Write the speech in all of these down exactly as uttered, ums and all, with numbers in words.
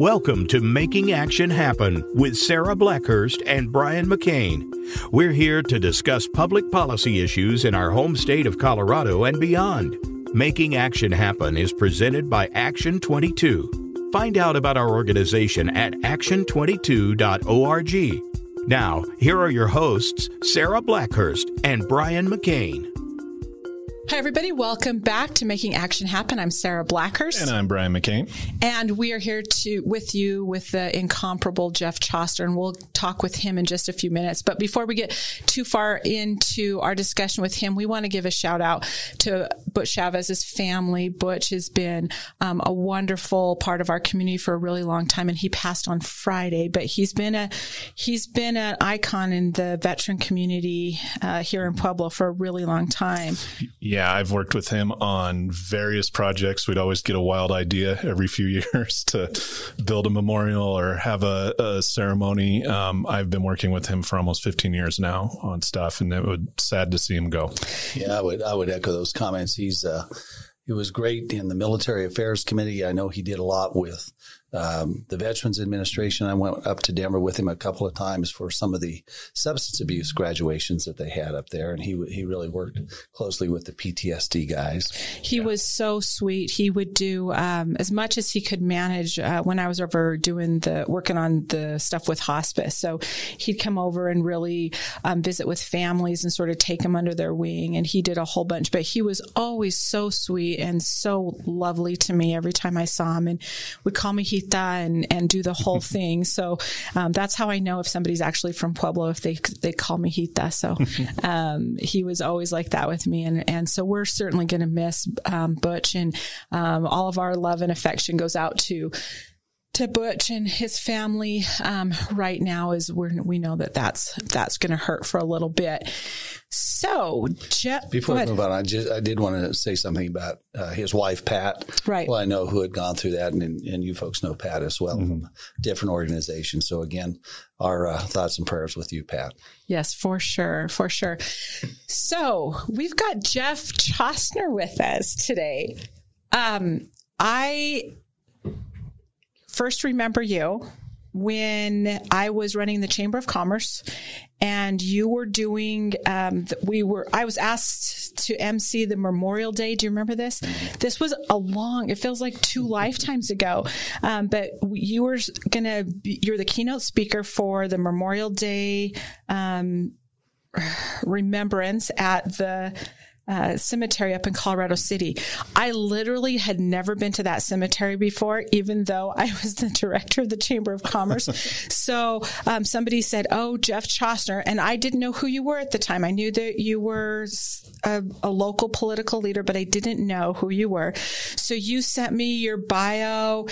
Welcome to Making Action Happen with Sarah Blackhurst and Brian McCain. We're here to discuss public policy issues in our home state of Colorado and beyond. Making Action Happen is presented by Action twenty-two. Find out about our organization at action twenty-two dot org. Now, here are your hosts, Sarah Blackhurst and Brian McCain. Hi, everybody. Welcome back to Making Action Happen. I'm Sarah Blackhurst. And I'm Brian McCain. And we are here to with you with the incomparable Jeff Chostner, and we'll talk with him in just a few minutes. But before we get too far into our discussion with him, we want to give a shout out to Butch Chavez's family. Butch has been um, a wonderful part of our community for a really long time, and he passed on Friday. But he's been a he's been an icon in the veteran community uh, here in Pueblo for a really long time. Yeah. Yeah, I've worked with him on various projects. We'd always get a wild idea every few years to build a memorial or have a, a ceremony. Um, I've been working with him for almost fifteen years now on stuff, and it was sad to see him go. Yeah, I would I would echo those comments. He's uh, he was great in the Military Affairs Committee. I know he did a lot with um, the Veterans Administration. I went up to Denver with him a couple of times for some of the substance abuse graduations that they had up there. And he he really worked closely with the P T S D guys. He yeah. was so sweet. He would do um, as much as he could manage uh, when I was over doing the working on the stuff with hospice. So he'd come over and really um, visit with families and sort of take them under their wing. And he did a whole bunch, but he was always so sweet and so lovely to me every time I saw him, and would call me Hita and, and do the whole thing. So um, that's how I know if somebody's actually from Pueblo, if they they call me Hita. So um, he was always like that with me. And, and so we're certainly going to miss um, Butch, and um, all of our love and affection goes out to to Butch and his family um, right now, as we're, we know that that's, that's going to hurt for a little bit. So, Jeff, before we move on, I just I did want to say something about uh, his wife, Pat. Right. Well, I know who had gone through that, and and you folks know Pat as well, mm-hmm. from different organizations. So again, our uh, thoughts and prayers with you, Pat. Yes, for sure, for sure. So we've got Jeff Chostner with us today. Um, I first remember you when I was running the Chamber of Commerce, and you were doing, um, we were, I was asked to emcee the Memorial Day. Do you remember this? This was a long, it feels like two lifetimes ago. Um, but you were going to, you're the keynote speaker for the Memorial Day, um, remembrance at the, Uh, cemetery up in Colorado City. I literally had never been to that cemetery before, even though I was the director of the Chamber of Commerce. So um, somebody said, oh, Jeff Chostner, and I didn't know who you were at the time. I knew that you were a, a local political leader, but I didn't know who you were. So you sent me your bio,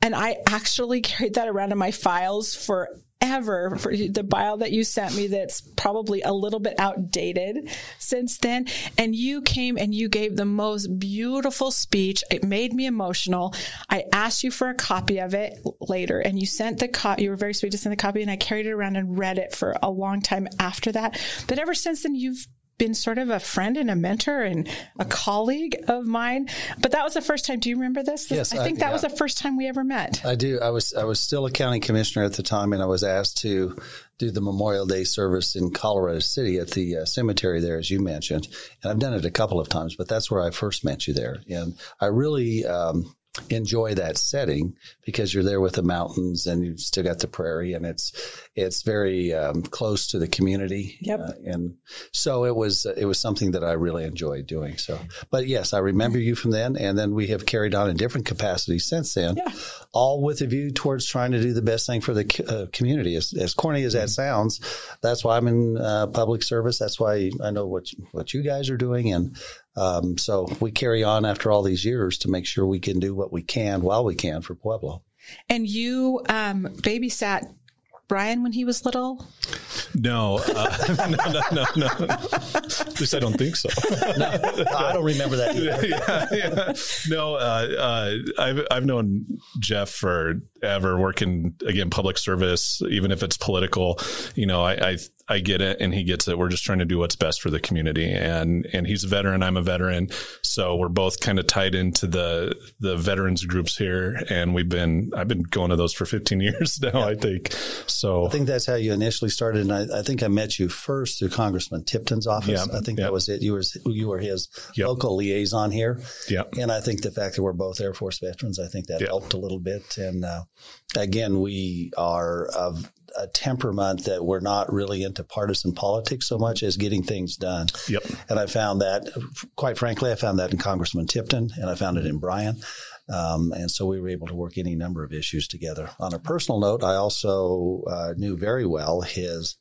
and I actually carried that around in my files for ever for the bio that you sent me. That's probably a little bit outdated since then. And you came and you gave the most beautiful speech. It made me emotional. I asked you for a copy of it later, and you sent the copy. You were very sweet to send the copy, and I carried it around and read it for a long time after that. But ever since then, you've been sort of a friend and a mentor and a colleague of mine. But that was the first time. Do you remember this? this yes. I think I, that yeah. was the first time we ever met. I do. I was I was still a county commissioner at the time, and I was asked to do the Memorial Day service in Colorado City at the uh, cemetery there, as you mentioned. And I've done it a couple of times, but that's where I first met you there. And I really um, enjoy that setting, because you're there with the mountains, and you've still got the prairie, and it's it's very um, close to the community. Yep. Uh, and so it was it was something that I really enjoyed doing. So, but yes, I remember you from then, and then we have carried on in different capacities since then, yeah. all with a view towards trying to do the best thing for the uh, community. As, as corny as that sounds, that's why I'm in uh, public service. That's why I know what what you guys are doing, and Um, so we carry on after all these years to make sure we can do what we can while we can for Pueblo. And you um, babysat Brian when he was little? No, uh, no, no, no, no. At least I don't think so. No, I don't remember that either. yeah, yeah. No, uh, uh, I've I've known Jeff forever, working again public service, even if it's political. You know, I, I I get it, and he gets it. We're just trying to do what's best for the community, and and he's a veteran. I'm a veteran, so we're both kind of tied into the the veterans groups here, and we've been I've been going to those for fifteen years now. Yeah. I think so. I think that's how you initially started, and I, I think I met you first through Congressman Tipton's office. Yeah. I think yeah. that was it. You were you were his yep. local liaison here. Yeah, and I think the fact that we're both Air Force veterans, I think that yeah. helped a little bit. And uh, again, we are of a temperament that we're not really into partisan politics so much as getting things done. Yep. And I found that, quite frankly, I found that in Congressman Tipton, and I found it in Brian. Um, and so we were able to work any number of issues together. On a personal note, I also uh, knew very well his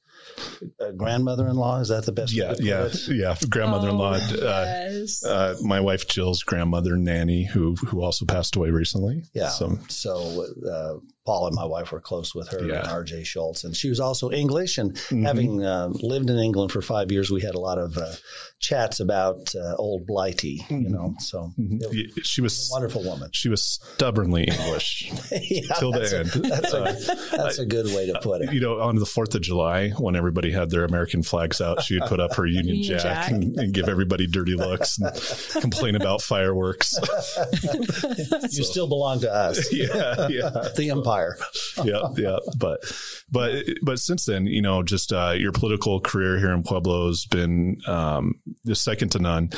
uh, grandmother-in-law. Is that the best? Yeah, yeah, yeah. Grandmother-in-law. Oh, uh, yes. uh, my wife Jill's grandmother, Nanny, who who also passed away recently. Yeah. So, so uh, Paul and my wife were close with her yeah. and R J Schultz, and she was also English. And mm-hmm. having uh, lived in England for five years, we had a lot of uh, chats about uh, old Blighty, mm-hmm. you know. So mm-hmm. it, she was a wonderful woman. She was stubbornly English yeah, till the end. A, that's uh, a, that's I, a good way to put it. You know, on the fourth of July, when everybody had their American flags out, she would put up her Union, Union Jack, Jack. And, and give everybody dirty looks and complain about fireworks. You so, still belong to us. Yeah, yeah. The Empire. yeah, yeah, but but but since then, you know, just uh, your political career here in Pueblo has been um, just second to none,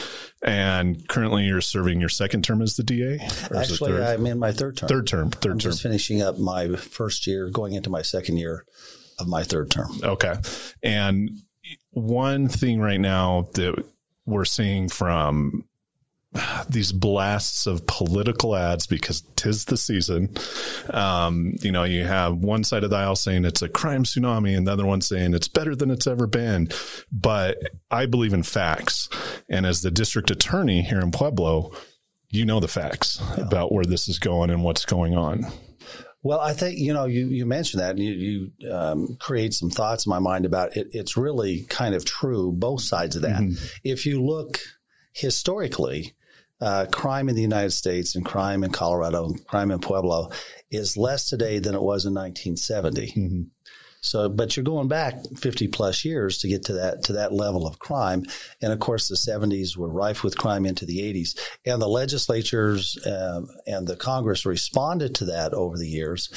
and currently you're serving your second term as the D A. Actually, I'm in my third term. Third term. Third I'm term. Just finishing up my first year, going into my second year of my third term. Okay, and one thing right now that we're seeing from these blasts of political ads, because 'tis the season. Um, you know, you have one side of the aisle saying it's a crime tsunami and the other one saying it's better than it's ever been. But I believe in facts. And as the district attorney here in Pueblo, you know the facts yeah. about where this is going and what's going on. Well, I think, you know, you, you mentioned that and you, you um, create some thoughts in my mind about it. It's really kind of true, both sides of that. Mm-hmm. If you look historically, Uh, crime in the United States and crime in Colorado and crime in Pueblo is less today than it was in nineteen seventy. Mm-hmm. So, but you're going back fifty plus years to get to that to that level of crime. And of course, the seventies were rife with crime into the eighties. And the legislatures uh, and the Congress responded to that over the years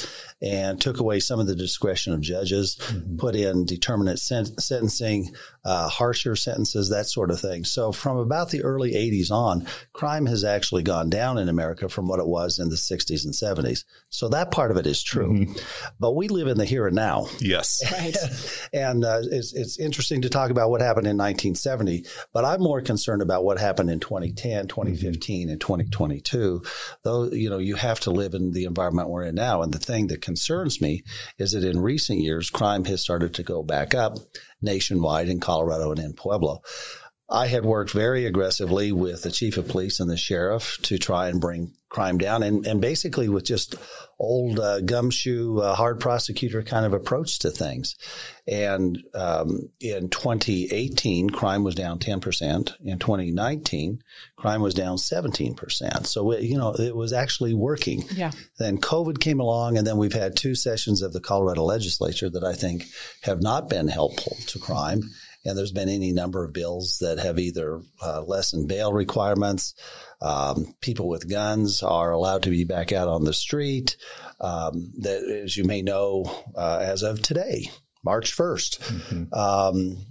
and took away some of the discretion of judges, mm-hmm. put in determinate sen- sentencing, uh, harsher sentences, that sort of thing. So from about the early eighties on, crime has actually gone down in America from what it was in the sixties and seventies. So that part of it is true. Mm-hmm. But we live in the here and now. Yeah. Yes. Right. And uh, it's, it's interesting to talk about what happened in nineteen seventy, but I'm more concerned about what happened in twenty ten, twenty fifteen, mm-hmm. and twenty twenty-two. Though, you know, you have to live in the environment we're in now. And the thing that concerns me is that in recent years, crime has started to go back up nationwide in Colorado and in Pueblo. I had worked very aggressively with the chief of police and the sheriff to try and bring crime down, and, and basically with just old uh, gumshoe, uh, hard prosecutor kind of approach to things. And um, in twenty eighteen, crime was down ten percent. In twenty nineteen, crime was down seventeen percent. So, it, you know, it was actually working. Yeah. Then COVID came along, and then we've had two sessions of the Colorado legislature that I think have not been helpful to crime. And there's been any number of bills that have either uh, lessened bail requirements. Um, people with guns are allowed to be back out on the street. Um, that, as you may know, uh, as of today, March first, mm-hmm. um,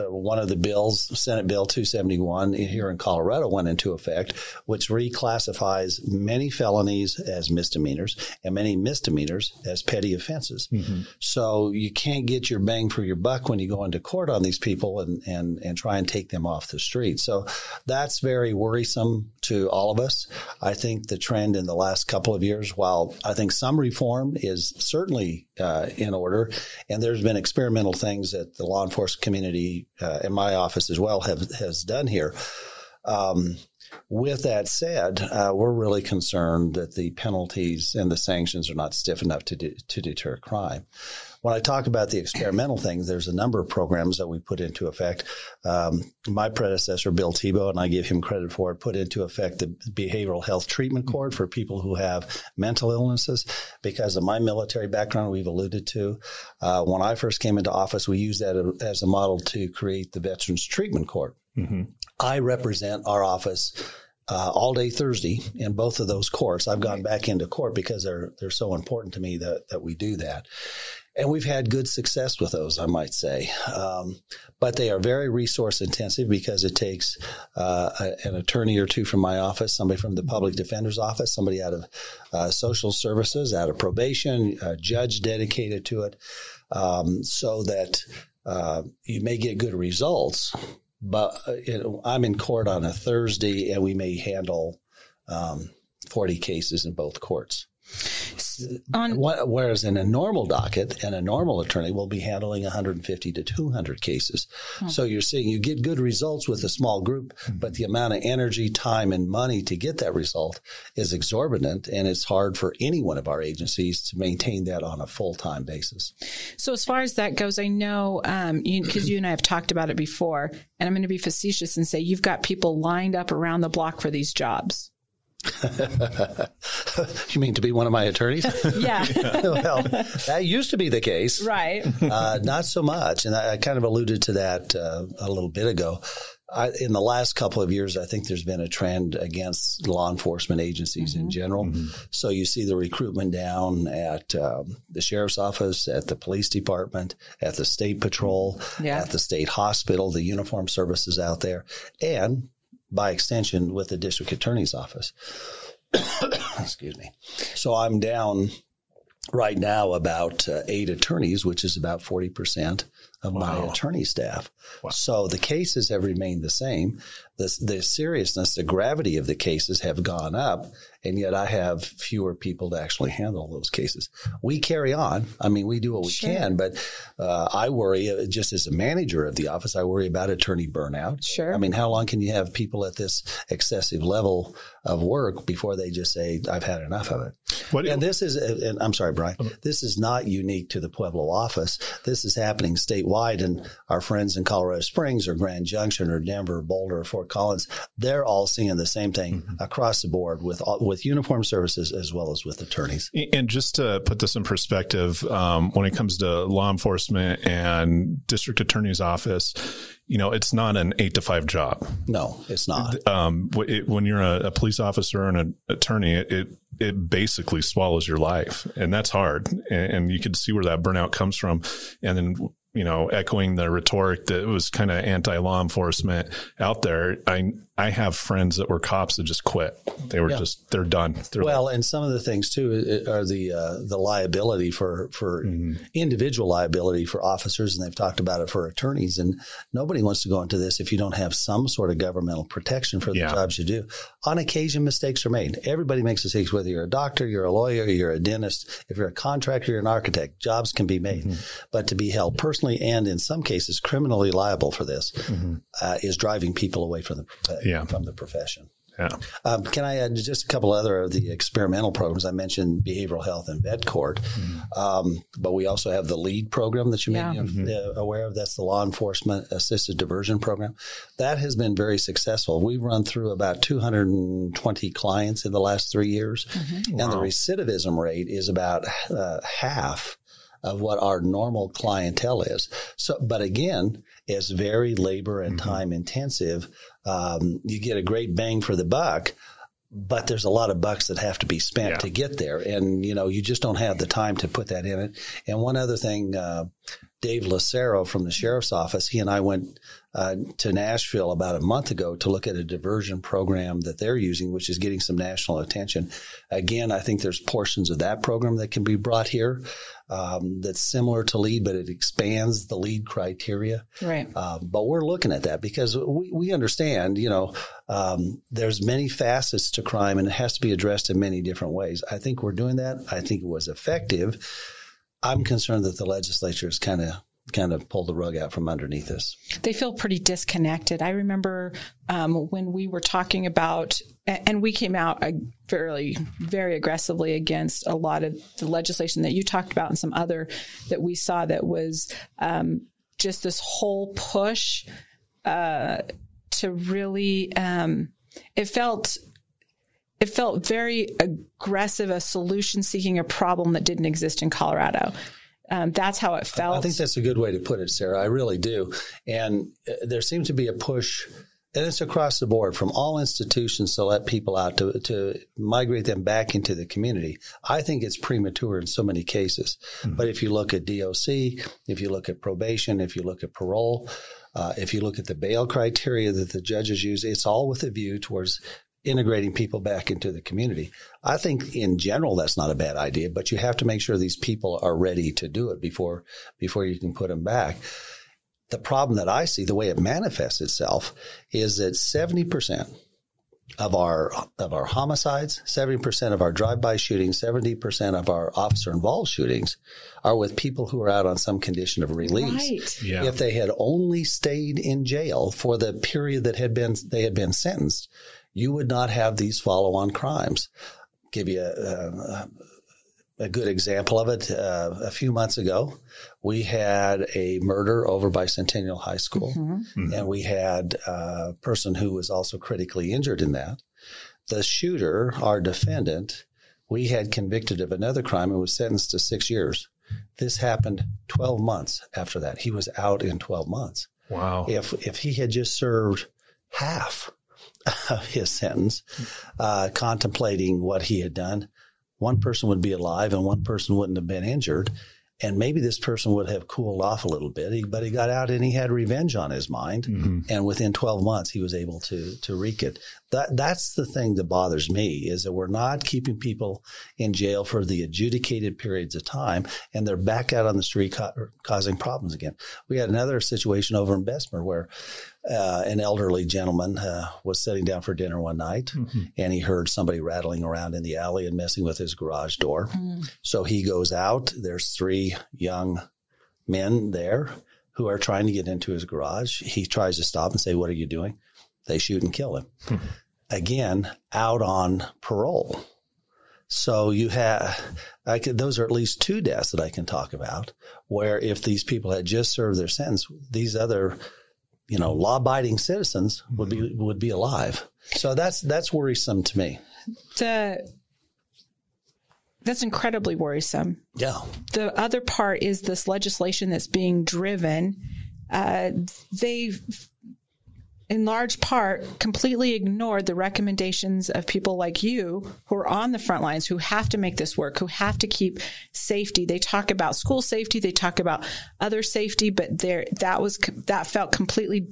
one of the bills, Senate Bill two seventy-one here in Colorado, went into effect, which reclassifies many felonies as misdemeanors and many misdemeanors as petty offenses. Mm-hmm. So you can't get your bang for your buck when you go into court on these people and, and, and try and take them off the street. So that's very worrisome to all of us. I think the trend in the last couple of years, while I think some reform is certainly uh, in order, and there's been experimental things that the law enforcement community Uh, in my office as well have has done here. Um, With that said, uh, we're really concerned that the penalties and the sanctions are not stiff enough to de- to deter crime. When I talk about the experimental things, there's a number of programs that we put into effect. Um, my predecessor, Bill Tebow, and I give him credit for it, put into effect the Behavioral Health Treatment Court for people who have mental illnesses. Because of my military background, we've alluded to, uh, when I first came into office, we used that as a model to create the Veterans Treatment Court. Mm-hmm. I represent our office uh, all day Thursday in both of those courts. I've gone back into court because they're they're so important to me that, that we do that. And we've had good success with those, I might say. Um, but they are very resource intensive because it takes uh, a, an attorney or two from my office, somebody from the public defender's office, somebody out of uh, social services, out of probation, a judge dedicated to it, um, so that uh, you may get good results. But you know, I'm in court on a Thursday, and we may handle um, forty cases in both courts. On- Whereas in a normal docket, and a normal attorney will be handling one hundred fifty to two hundred cases. Hmm. So you're seeing you get good results with a small group, hmm. but the amount of energy, time, and money to get that result is exorbitant, and it's hard for any one of our agencies to maintain that on a full-time basis. So as far as that goes, I know, um, you, 'cause you and I have talked about it before, and I'm going to be facetious and say you've got people lined up around the block for these jobs. You mean to be one of my attorneys? Yeah. Well, that used to be the case. Right. Uh, not so much. And I, I kind of alluded to that uh, a little bit ago. I, in the last couple of years, I think there's been a trend against law enforcement agencies mm-hmm. in general. Mm-hmm. So you see the recruitment down at um, the sheriff's office, at the police department, at the state patrol, yeah. at the state hospital, the uniformed services out there, and by extension with the district attorney's office. Excuse me. So I'm down right now about uh, eight attorneys, which is about forty percent of wow. my attorney staff. Wow. So the cases have remained the same. The, the seriousness, the gravity of the cases have gone up, and yet I have fewer people to actually handle those cases. We carry on. I mean, we do what we sure. can, but uh, I worry, just as a manager of the office, I worry about attorney burnout. Sure. I mean, how long can you have people at this excessive level of work before they just say, I've had enough of it? What, and this is, and I'm sorry, Brian, okay. this is not unique to the Pueblo office. This is happening statewide. And our friends in Colorado Springs or Grand Junction or Denver, Boulder, Fort Collins, they're all seeing the same thing mm-hmm. across the board with with uniformed services as well as with attorneys. And just to put this in perspective, um, when it comes to law enforcement and district attorney's office, you know, it's not an eight to five job. No, it's not. Um, it, when you're a, a police officer and an attorney, it, it it basically swallows your life, and that's hard. And, and you can see where that burnout comes from. And then, you know, echoing the rhetoric that was kind of anti-law enforcement out there. I I have friends that were cops that just quit. They were yeah. just they're done. They're well, done. And some of the things too are the uh, the liability for for mm-hmm. individual liability for officers, and they've talked about it for attorneys. And nobody wants to go into this if you don't have some sort of governmental protection for the yeah. jobs you do. On occasion, mistakes are made. Everybody makes mistakes, whether you're a doctor, you're a lawyer, you're a dentist. If you're a contractor, you're an architect. Jobs can be made, mm-hmm. but to be held personally and in some cases criminally liable for this mm-hmm. uh, is driving people away from the prof- yeah. from the profession. Yeah. Um, can I add just a couple other of the experimental programs? I mentioned behavioral health and vet court, mm-hmm. um, but we also have the LEAD program that you may yeah. be mm-hmm. aware of. That's the Law Enforcement Assisted Diversion Program. That has been very successful. We've run through about two hundred twenty clients in the last three years, mm-hmm. wow. and the recidivism rate is about uh, half of what our normal clientele is. So, but again, it's very labor and mm-hmm. time intensive. Um, you get a great bang for the buck, but there's a lot of bucks that have to be spent yeah. to get there. And, you know, you just don't have the time to put that in it. And one other thing, uh, Dave Lucero from the sheriff's office, he and I went uh, to Nashville about a month ago to look at a diversion program that they're using, which is getting some national attention. Again, I think there's portions of that program that can be brought here um, that's similar to LEAD, but it expands the LEAD criteria. Right. Uh, but we're looking at that because we, we understand, you know, um, there's many facets to crime and it has to be addressed in many different ways. I think we're doing that. I think it was effective. I'm concerned that the legislature is kind of kind of pull the rug out from underneath us. They feel pretty disconnected. I remember um, when we were talking about, and we came out fairly, very aggressively against a lot of the legislation that you talked about and some other that we saw that was um, just this whole push uh, to really, um, it felt... It felt very aggressive, a solution seeking a problem that didn't exist in Colorado. Um, that's how it felt. I think that's a good way to put it, Sarah. I really do. And there seems to be a push, and it's across the board from all institutions to let people out, to, to migrate them back into the community. I think it's premature in so many cases. Mm-hmm. But if you look at D O C, if you look at probation, if you look at parole, uh, if you look at the bail criteria that the judges use, it's all with a view towards integrating people back into the community. I think in general that's not a bad idea, but you have to make sure these people are ready to do it before before you can put them back. The problem that I see, the way it manifests itself, is that seventy percent of our of our homicides, seventy percent of our drive-by shootings, seventy percent of our officer-involved shootings are with people who are out on some condition of release. Right. Yeah. If they had only stayed in jail for the period that had been they had been sentenced, you would not have these follow-on crimes. I'll give you a, a, a good example of it. Uh, a few months ago, we had a murder over by Centennial High School, mm-hmm. Mm-hmm. and we had a person who was also critically injured in that. The shooter, our defendant, we had convicted of another crime and was sentenced to six years. This happened twelve months after that. He was out in twelve months. Wow. If if he had just served half of his sentence, uh, contemplating what he had done, one person would be alive and one person wouldn't have been injured. And maybe this person would have cooled off a little bit, but he got out and he had revenge on his mind. Mm-hmm. And within twelve months, he was able to to wreak it. That That's the thing that bothers me, is that we're not keeping people in jail for the adjudicated periods of time, and they're back out on the street ca- causing problems again. We had another situation over in Bessemer where uh, an elderly gentleman uh, was sitting down for dinner one night, mm-hmm. and he heard somebody rattling around in the alley and messing with his garage door. Mm-hmm. So he goes out. There's three young men there who are trying to get into his garage. He tries to stop and say, "What are you doing?" They shoot and kill him. Mm-hmm. Again, out on parole. So you have, I could, those are at least two deaths that I can talk about where if these people had just served their sentence, these other, you know, law-abiding citizens mm-hmm. would be would be alive. So that's that's worrisome to me. The That's incredibly worrisome. Yeah. The other part is this legislation that's being driven. Uh, they've, in large part, completely ignored the recommendations of people like you who are on the front lines, who have to make this work, who have to keep safety. They talk about school safety. They talk about other safety, but there that was that felt completely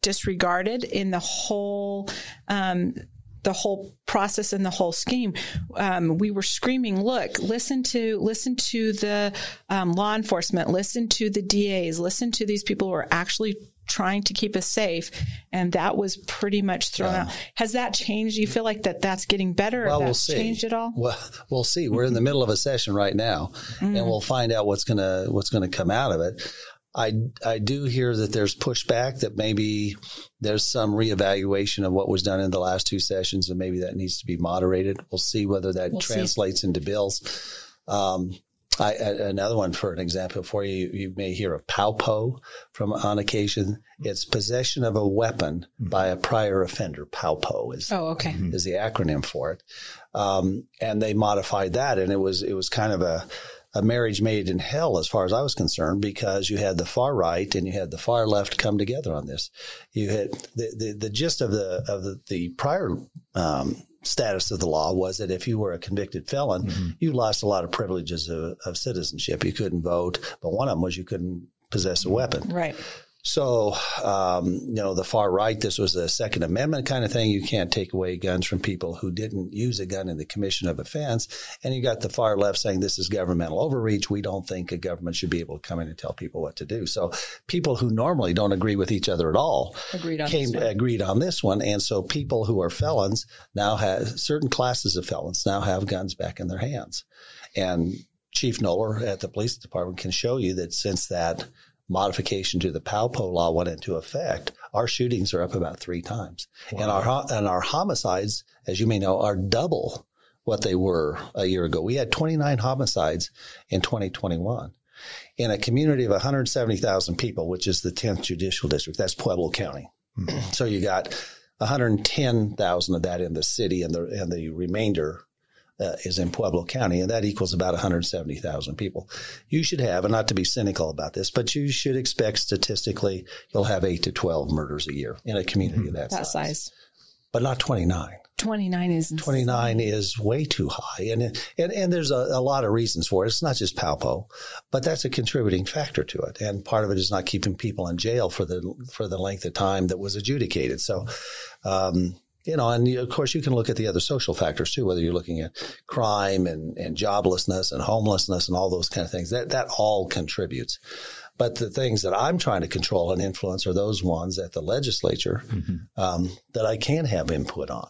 disregarded in the whole um the whole process and the whole scheme. Um, we were screaming, look, listen to, listen to the um, law enforcement, listen to the D As, listen to these people who are actually trying to keep us safe. And that was pretty much thrown yeah. out. Has that changed? Do you feel like that that's getting better? Well, or that's we'll see. Changed at all? Well, we'll see. We're in the middle of a session right now mm. and we'll find out what's going to, what's going to come out of it. I, I do hear that there's pushback, that maybe there's some reevaluation of what was done in the last two sessions, and maybe that needs to be moderated. We'll see whether that we'll translates see. into bills. Um, I, another one for an example for you, you may hear of POWPO from on occasion. It's possession of a weapon by a prior offender. POWPO is oh, okay. is the acronym for it. Um, and they modified that, and it was it was kind of a a marriage made in hell as far as I was concerned, because you had the far right and you had the far left come together on this. You had the, the, the gist of the of the, the prior um, status of the law was that if you were a convicted felon, mm-hmm. you lost a lot of privileges of, of citizenship. You couldn't vote, but one of them was you couldn't possess a weapon. Right. So, um, you know, the far right, this was a Second Amendment kind of thing. You can't take away guns from people who didn't use a gun in the commission of offense. And you got the far left saying this is governmental overreach. We don't think a government should be able to come in and tell people what to do. So people who normally don't agree with each other at all agreed on, came, this, one. Agreed on this one. And so people who are felons now have certain classes of felons now have guns back in their hands. And Chief Knoller at the police department can show you that since that modification to the POWPO law went into effect, our shootings are up about three times. Wow. And our and our homicides, as you may know, are double what they were a year ago. We had twenty-nine homicides in twenty twenty-one in a community of one hundred seventy thousand people, which is the tenth Judicial District. That's Pueblo County. Mm-hmm. So you got one hundred ten thousand of that in the city, and the and the remainder uh, is in Pueblo County, and that equals about one hundred seventy thousand people. You should have, and not to be cynical about this, but you should expect statistically you'll have eight to twelve murders a year in a community mm-hmm. of that, that size. size. But not twenty-nine. twenty-nine is insane. twenty-nine is way too high. And and, and there's a, a lot of reasons for it. It's not just POWPO, but that's a contributing factor to it. And part of it is not keeping people in jail for the for the length of time that was adjudicated. So, um, you know, and of course you can look at the other social factors too, whether you're looking at crime and, and joblessness and homelessness and all those kind of things. That that all contributes. But the things that I'm trying to control and influence are those ones at the legislature mm-hmm. um, that I can have input on.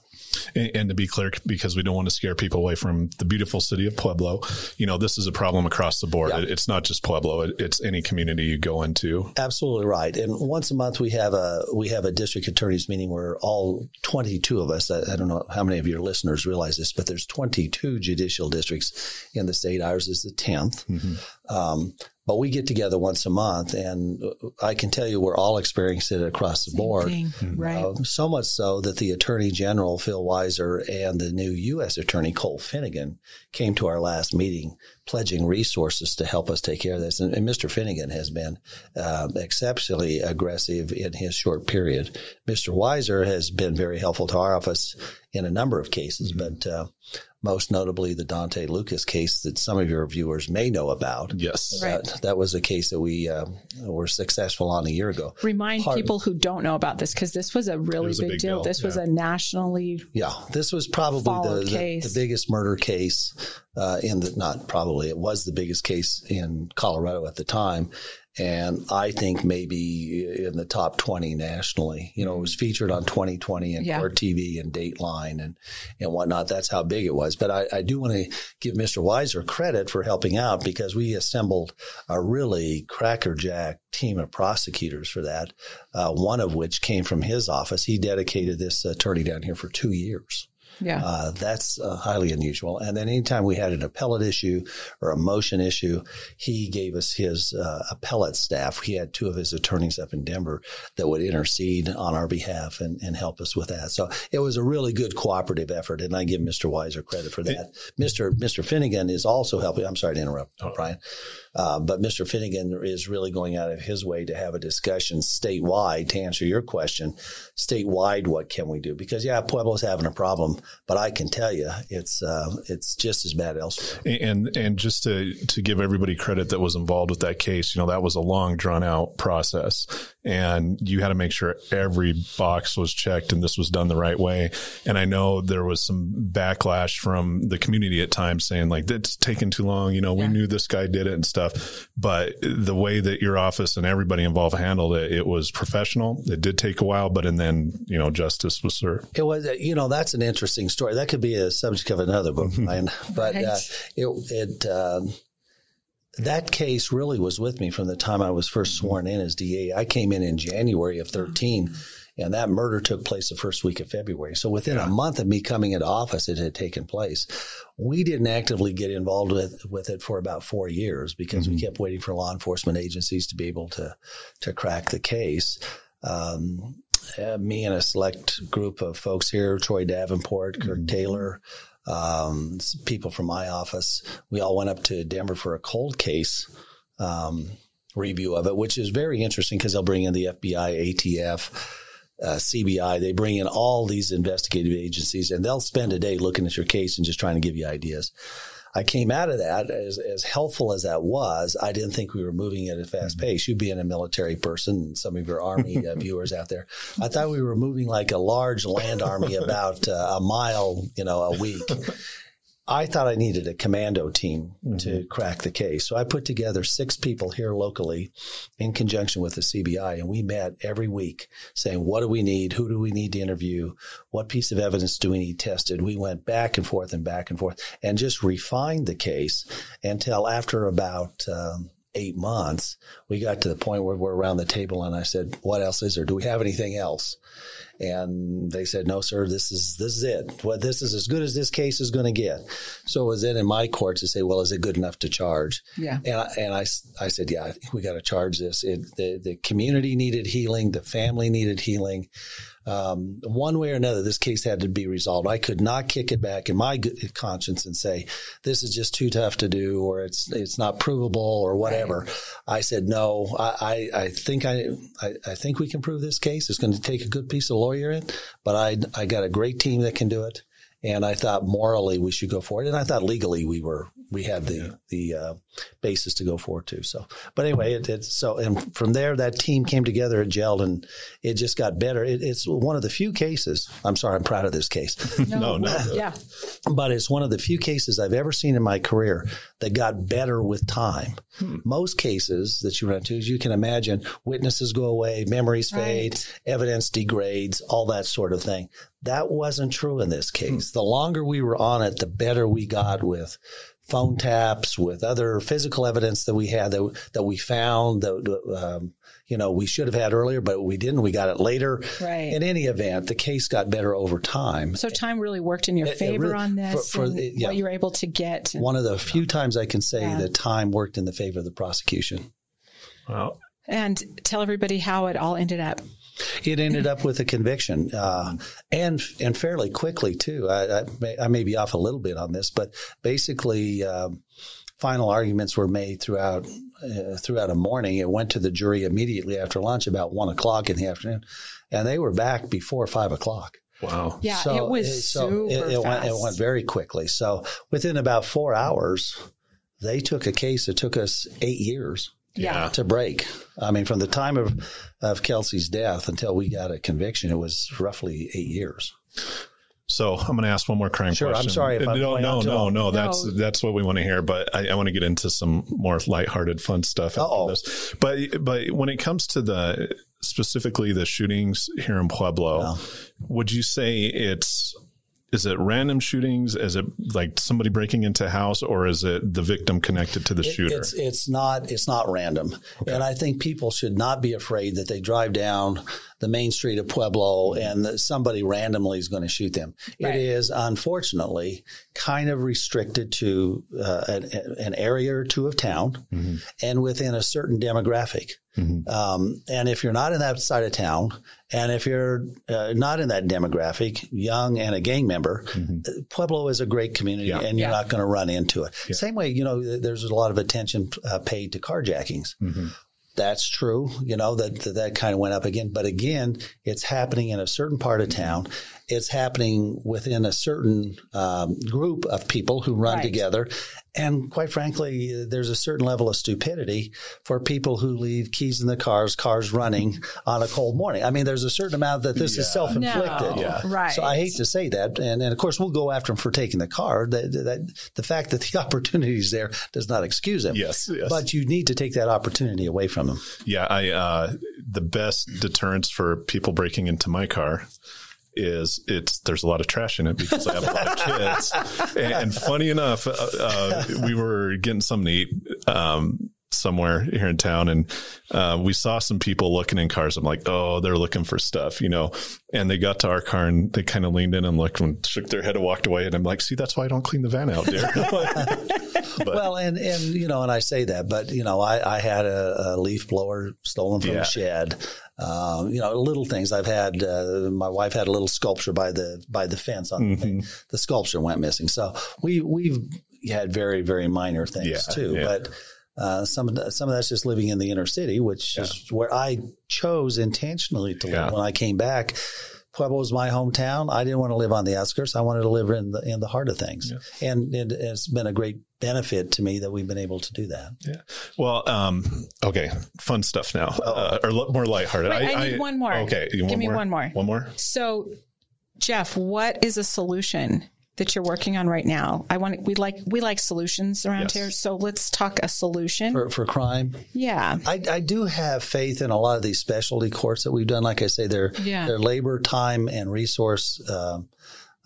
And, and to be clear, because we don't want to scare people away from the beautiful city of Pueblo, you know, this is a problem across the board. Yeah. It, it's not just Pueblo. It, it's any community you go into. Absolutely right. And once a month we have a we have a district attorney's meeting where all twenty-two of us, I, I don't know how many of your listeners realize this, but there's twenty-two judicial districts in the state. Ours is the tenth. Mm-hmm. Um But we get together once a month, and I can tell you we're all experiencing it across the board. Mm-hmm. Right. Uh, so much so that the Attorney General, Phil Weiser, and the new U S Attorney, Cole Finnegan, came to our last meeting pledging resources to help us take care of this. And, and Mister Finnegan has been uh, exceptionally aggressive in his short period. Mister Weiser has been very helpful to our office in a number of cases, mm-hmm. but uh, most notably the Dante Lucas case that some of your viewers may know about. Yes. Right. That, that was a case that we uh, were successful on a year ago. Remind Part, people who don't know about this, because this was a really was big, a big deal. deal. This yeah. was a nationally Yeah. This was probably the, the, the biggest murder case uh, in the – not probably. It was the biggest case in Colorado at the time. And I think maybe in the top twenty nationally. You know, it was featured on twenty twenty and yeah. Court T V and Dateline and, and whatnot. That's how big it was. But I, I do want to give Mister Weiser credit for helping out, because we assembled a really crackerjack team of prosecutors for that, uh, one of which came from his office. He dedicated this attorney down here for two years. Yeah, uh, that's uh, highly unusual. And then anytime we had an appellate issue or a motion issue, he gave us his uh, appellate staff. He had two of his attorneys up in Denver that would intercede on our behalf and, and help us with that. So it was a really good cooperative effort, and I give Mister Weiser credit for that. Hey. Mister Mister Finnegan is also helping. I'm sorry to interrupt, oh. Brian, uh, but Mister Finnegan is really going out of his way to have a discussion statewide, to answer your question, statewide, what can we do? Because, yeah, Pueblo's having a problem. But I can tell you, it's uh, it's just as bad elsewhere. And and just to, to give everybody credit that was involved with that case, you know, that was a long, drawn-out process. And you had to make sure every box was checked and this was done the right way. And I know there was some backlash from the community at times saying, like, that's taking too long. You know, we yeah. knew this guy did it and stuff. But the way that your office and everybody involved handled it, it was professional. It did take a while, but and then, you know, justice was served. It was, you know, that's an interesting story. That could be a subject of another book, Brian. But right. uh, it, it um, that case really was with me from the time I was first sworn in as D A. I came in in January of thirteen, mm-hmm. and that murder took place the first week of February. So within yeah. a month of me coming into office, it had taken place. We didn't actively get involved with, with it for about four years because mm-hmm. we kept waiting for law enforcement agencies to be able to, to crack the case. Um, Uh, me and a select group of folks here, Troy Davenport, Kirk mm-hmm. Taylor, um, people from my office, we all went up to Denver for a cold case um, review of it, which is very interesting because they'll bring in the F B I, A T F, uh, C B I. They bring in all these investigative agencies, and they'll spend a day looking at your case and just trying to give you ideas. I came out of that, as, as helpful as that was, I didn't think we were moving at a fast mm-hmm. pace. You being a military person, and some of your Army uh, viewers out there, I thought we were moving like a large land army about uh, a mile, you know, a week. I thought I needed a commando team mm-hmm. to crack the case. So I put together six people here locally in conjunction with the C B I, and we met every week saying, what do we need? Who do we need to interview? What piece of evidence do we need tested? We went back and forth and back and forth and just refined the case until after about um, eight months, we got to the point where we're around the table and I said, what else is there? Do we have anything else? And they said, no, sir, this is this is it. Well, this is as good as this case is going to get. So it was then in my court to say, well, is it good enough to charge? Yeah. And I, and I, I said, yeah, I think we got to charge this. It, the, the community needed healing. The family needed healing. Um, one way or another, this case had to be resolved. I could not kick it back in my good conscience and say, this is just too tough to do, or it's it's not provable, or whatever. Right. I said, no, I, I, I think I, I I think we can prove this case. It's going to take a good piece of lawyer in, but I I got a great team that can do it. And I thought morally we should go for it. And I thought legally we were, we had the, yeah. the uh, basis to go for it too. So, but anyway, it, it, so, and from there, that team came together, it gelled, and it just got better. It, it's one of the few cases, I'm sorry, I'm proud of this case. No, no, no. Yeah. But it's one of the few cases I've ever seen in my career that got better with time. Hmm. Most cases that you run into, as you can imagine, witnesses go away, memories fade, right. Evidence degrades, all that sort of thing. That wasn't true in this case. Hmm. The longer we were on it, the better we got with phone taps, with other physical evidence that we had that, that we found that, um, you know, we should have had earlier, but we didn't. We got it later. Right. In any event, the case got better over time. So time really worked in your it, favor it really, on this, for, for, it, yeah. what you were able to get. One of the few times I can say yeah. that time worked in the favor of the prosecution. Wow. And tell everybody how it all ended up. It ended up with a conviction, uh, and and fairly quickly, too. I, I, may, I may be off a little bit on this, but basically um, final arguments were made throughout uh, throughout a morning. It went to the jury immediately after lunch, about one o'clock in the afternoon, and they were back before five o'clock. Wow. Yeah, so, it was so super it, it fast. Went, it went very quickly. So within about four hours, they took a case that took us eight years. Yeah. To break. I mean, from the time of, of Kelsey's death until we got a conviction, it was roughly eight years. So I'm going to ask one more crime sure, question. Sure, I'm sorry. If no, I'm no, no, no, no. That's that's what we want to hear. But I, I want to get into some more lighthearted, fun stuff after Uh-oh. this. But but when it comes to the specifically the shootings here in Pueblo, no. would you say it's is it random shootings? Is it like somebody breaking into a house, or is it the victim connected to the it, shooter? It's, it's not, it's not random. Okay. And I think people should not be afraid that they drive down the main street of Pueblo and that somebody randomly is going to shoot them. Right. It is unfortunately kind of restricted to uh, an, an area or two of town mm-hmm. and within a certain demographic. Mm-hmm. Um, and if you're not in that side of town, and if you're uh, not in that demographic, young and a gang member, mm-hmm. Pueblo is a great community yeah. and you're yeah. not going to run into it. Yeah. Same way, you know, there's a lot of attention uh, paid to carjackings. Mm-hmm. That's true. You know, that, that that kind of went up again. But again, it's happening in a certain part of town. It's happening within a certain um, group of people who run right. together. And quite frankly, there's a certain level of stupidity for people who leave keys in the cars, cars running on a cold morning. I mean, there's a certain amount that this yeah. is self-inflicted. No. Yeah. Right. So I hate to say that. And, and, of course, we'll go after them for taking the car. That, that, the fact that the opportunity is there does not excuse them. Yes, yes. But you need to take that opportunity away from them. Yeah. I uh, the best deterrence for people breaking into my car is it's there's a lot of trash in it because I have a lot of kids. And, and funny enough, uh, uh, we were getting something to eat um, somewhere here in town, and uh, we saw some people looking in cars. I'm like, oh, they're looking for stuff, you know. And they got to our car, and they kind of leaned in and looked and shook their head and walked away. And I'm like, see, that's why I don't clean the van out there. But, well, and, and, you know, and I say that, but, you know, I, I had a, a leaf blower stolen from yeah. a shed. Um, you know, little things I've had, uh, my wife had a little sculpture by the, by the fence on mm-hmm. the thing. The sculpture went missing. So we, we've had very, very minor things yeah, too, yeah. but, uh, some of the, some of that's just living in the inner city, which yeah. is where I chose intentionally to live yeah. when I came back. Pueblo was my hometown. I didn't want to live on the outskirts. I wanted to live in the in the heart of things. Yeah. And it, it's been a great benefit to me that we've been able to do that. Yeah. Well, um, okay, fun stuff now, oh. uh, or more lighthearted. Wait, I, I need I, one more. Okay. You Give me more? one more. One more? So, Jeff, what is a solution that you're working on right now? I want we like we like solutions around yes. here, so let's talk a solution for, for crime. Yeah, I, I do have faith in a lot of these specialty courts that we've done. Like I say, they're yeah. they're labor, time, and resource um,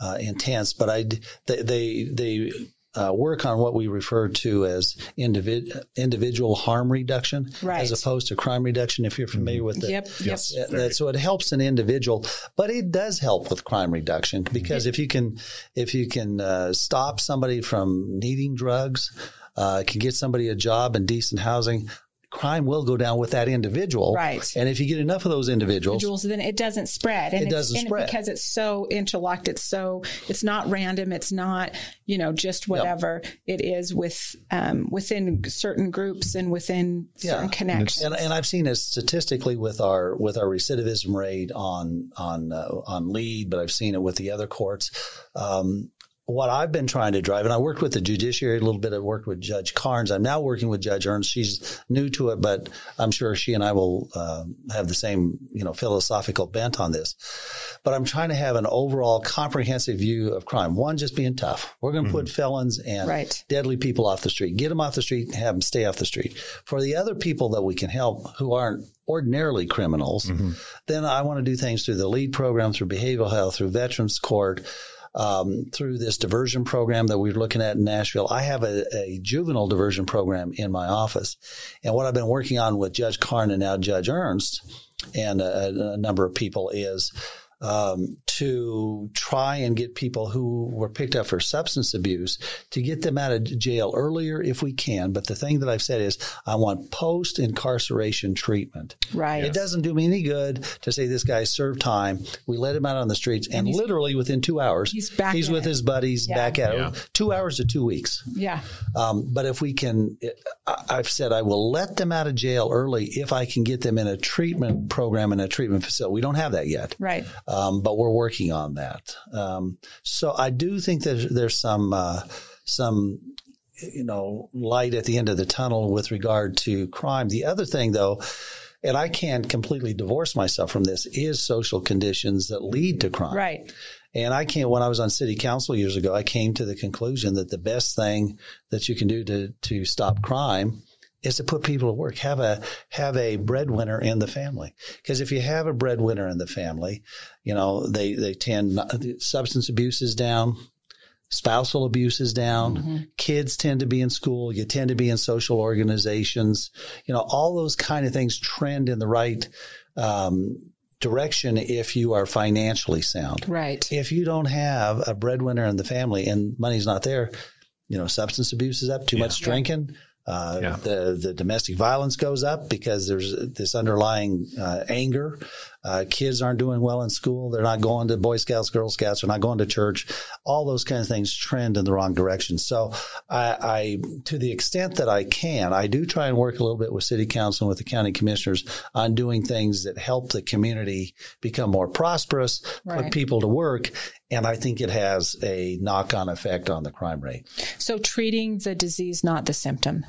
uh, intense, but I they they. they uh, work on what we refer to as individ- individual harm reduction, right, as opposed to crime reduction, if you're familiar mm-hmm. with it. Yep. Yes. Yep. That, so it helps an individual, but it does help with crime reduction because mm-hmm. if you can, if you can uh, stop somebody from needing drugs, uh, can get somebody a job and decent housing, crime will go down with that individual. Right. And if you get enough of those individuals, individuals then it doesn't spread. And it doesn't and spread. Because it's so interlocked. It's so, it's not random. It's not, you know, just whatever. Yep. It is with, um, within certain groups and within yeah. certain connections. And, and I've seen it statistically with our, with our recidivism rate on, on, uh, on LEAD, but I've seen it with the other courts. Um, What I've been trying to drive, and I worked with the judiciary a little bit. I worked with Judge Carnes. I'm now working with Judge Ernst. She's new to it, but I'm sure she and I will uh, have the same, you know, philosophical bent on this. But I'm trying to have an overall comprehensive view of crime. One, just being tough. We're going to mm-hmm. put felons and right. deadly people off the street. Get them off the street and have them stay off the street. For the other people that we can help who aren't ordinarily criminals, mm-hmm. then I want to do things through the LEAD program, through behavioral health, through Veterans Court, Um, through this diversion program that we're looking at in Nashville. I have a, a juvenile diversion program in my office. And what I've been working on with Judge Carnes and now Judge Ernst and a, a number of people is um, to try and get people who were picked up for substance abuse to get them out of jail earlier if we can. But the thing that I've said is I want post-incarceration treatment. Right. Yes. It doesn't do me any good to say this guy served time. We let him out on the streets, and, and literally within two hours, he's, back he's with it. his buddies yeah. back at yeah. it. Two hours to two weeks. Yeah. Um, but if we can, I've said I will let them out of jail early if I can get them in a treatment program and a treatment facility. We don't have that yet. Right. Um, but we're working on that. Um, so I do think there's, there's some uh, some you know light at the end of the tunnel with regard to crime. The other thing, though, and I can't completely divorce myself from this, is social conditions that lead to crime. Right. And I came, when I was on city council years ago, I came to the conclusion that the best thing that you can do to to stop crime is to put people to work, have a have a breadwinner in the family. Because if you have a breadwinner in the family, you know, they, they tend – substance abuse is down, spousal abuse is down, mm-hmm. kids tend to be in school, you tend to be in social organizations. You know, all those kind of things trend in the right um direction if you are financially sound. Right. If you don't have a breadwinner in the family and money's not there, you know, substance abuse is up, too yeah. much drinking. Uh, yeah. the, the domestic violence goes up because there's this underlying uh, anger. Uh, kids aren't doing well in school. They're not going to Boy Scouts, Girl Scouts. They're not going to church. All those kind of things trend in the wrong direction. So I, I to the extent that I can, I do try and work a little bit with city council and with the county commissioners on doing things that help the community become more prosperous, right. put people to work. And I think it has a knock-on effect on the crime rate. So treating the disease, not the symptom.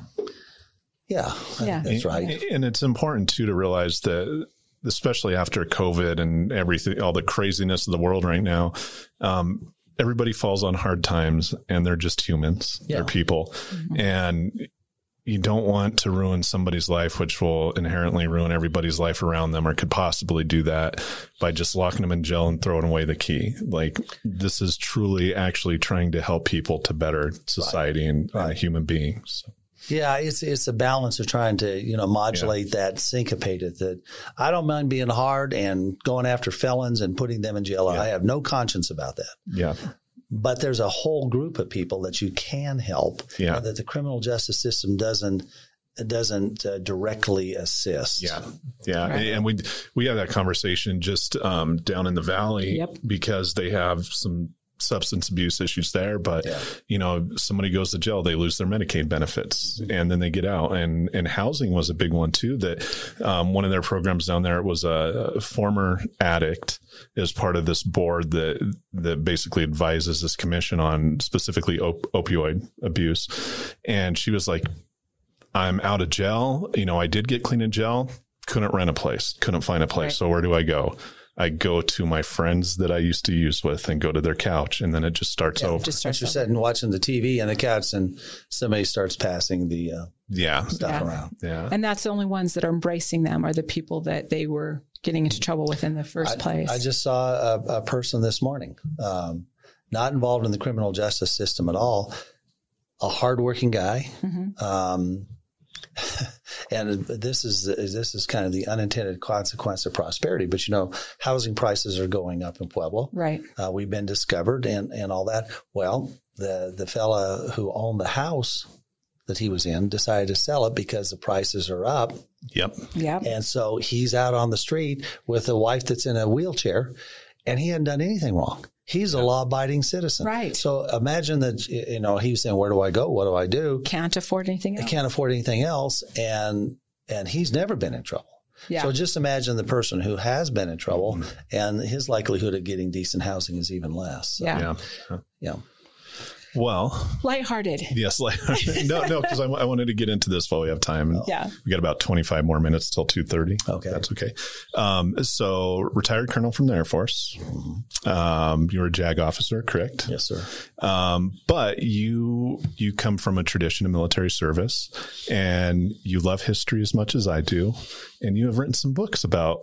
Yeah, yeah. that's right. And it's important, too, to realize that, especially after COVID and everything, all the craziness of the world right now, um, everybody falls on hard times and they're just humans. Yeah. They're people. Mm-hmm. And you don't want to ruin somebody's life, which will inherently ruin everybody's life around them, or could possibly do that, by just locking them in jail and throwing away the key. Like, this is truly actually trying to help people to better society right. and right. Uh, human beings. So. Yeah, it's it's a balance of trying to, you know, modulate yeah. that syncopated that I don't mind being hard and going after felons and putting them in jail. Yeah. I have no conscience about that. Yeah. But there's a whole group of people that you can help yeah. that the criminal justice system doesn't doesn't uh, directly assist. Yeah. Yeah. Right. And we we have that conversation just um, down in the valley yep. because they have some substance abuse issues there, but yeah. you know, somebody goes to jail, they lose their Medicaid benefits, mm-hmm. and then they get out. And and housing was a big one too. That um, one of their programs down there was a, a former addict is part of this board that that basically advises this commission on specifically op- opioid abuse. And she was like, "I'm out of jail. You know, I did get clean in jail. Couldn't rent a place. Couldn't find a place. Right. So where do I go?" I go to my friends that I used to use with and go to their couch, and then it just starts yeah, over. Just starts you're sitting watching the T V on the couch, and somebody starts passing the uh, yeah stuff yeah. around. Yeah, and that's the only ones that are embracing them are the people that they were getting into trouble with in the first I, place. I just saw a, a person this morning, um, not involved in the criminal justice system at all, a hardworking guy. Mm-hmm. Um, and this is this is kind of the unintended consequence of prosperity. But, you know, housing prices are going up in Pueblo. Right. Uh, we've been discovered and, and all that. Well, the, the fella who owned the house that he was in decided to sell it because the prices are up. Yep. Yep. And so he's out on the street with a wife that's in a wheelchair, and he hadn't done anything wrong. He's a law-abiding citizen. Right. So imagine that, you know, he was saying, where do I go? What do I do? Can't afford anything else. I can't afford anything else. And and he's never been in trouble. Yeah. So just imagine the person who has been in trouble, mm-hmm. and his likelihood of getting decent housing is even less. So, yeah. Yeah. Yeah. Well, lighthearted. Yes, lighthearted. No, no, because I, I wanted to get into this while we have time. And yeah, we got about twenty-five more minutes till two thirty. Okay, that's okay. Um, so, retired colonel from the Air Force. Mm-hmm. Um, you were a JAG officer, correct? Yes, sir. Um, but you you come from a tradition of military service, and you love history as much as I do, and you have written some books about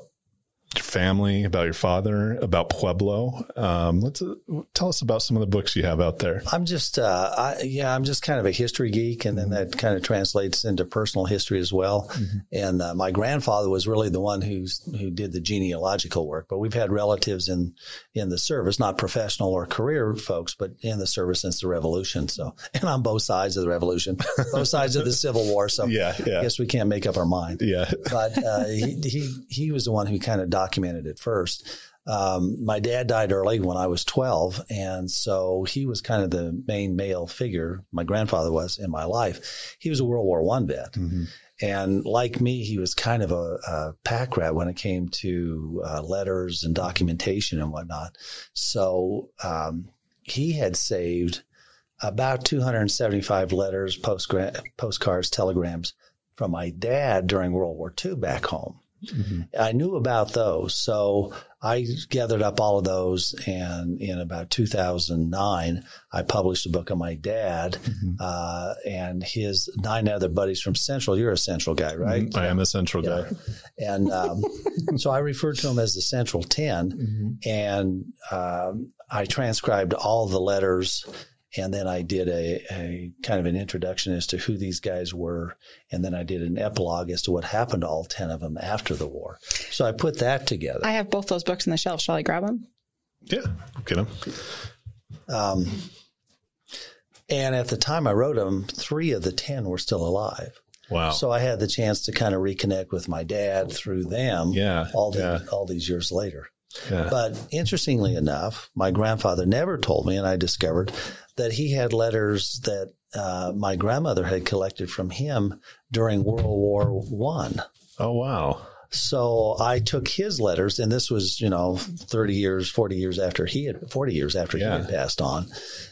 your family, about your father, about Pueblo. Um, let's uh, tell us about some of the books you have out there. I'm just, uh, I, yeah, I'm just kind of a history geek, and then that kind of translates into personal history as well. Mm-hmm. And uh, my grandfather was really the one who's who did the genealogical work. But we've had relatives in in the service, not professional or career folks, but in the service since the Revolution. So, and on both sides of the Revolution, both sides of the Civil War. So, yeah, yeah. I guess we can't make up our mind. Yeah, but uh, he, he he was the one who kind of died. Documented it first. Um, my dad died early when I was twelve, and so he was kind of the main male figure, my grandfather was, in my life. He was a World War One vet, mm-hmm. and like me, he was kind of a, a pack rat when it came to uh, letters and documentation and whatnot. So um, he had saved about two hundred seventy-five letters, postgra- postcards, telegrams from my dad during World War Two back home. Mm-hmm. I knew about those, so I gathered up all of those, and in about two thousand nine, I published a book on my dad, mm-hmm. uh, and his nine other buddies from Central. You're a Central guy, right? Mm-hmm. I am a Central yeah. guy. And um, so I referred to him as the Central ten, mm-hmm. and um, I transcribed all the letters. And then I did a, a kind of an introduction as to who these guys were. And then I did an epilogue as to what happened to all ten of them after the war. So I put that together. I have both those books on the shelf. Shall I grab them? Yeah, get them. Um, and at the time I wrote them, three of the ten were still alive. Wow. So I had the chance to kind of reconnect with my dad through them yeah, all, the, yeah. all these years later. Yeah. But interestingly enough, my grandfather never told me, and I discovered that he had letters that uh, my grandmother had collected from him during World War One. Oh, wow. So I took his letters, and this was, you know, thirty years, forty years after he had, forty years after yeah. he had passed on,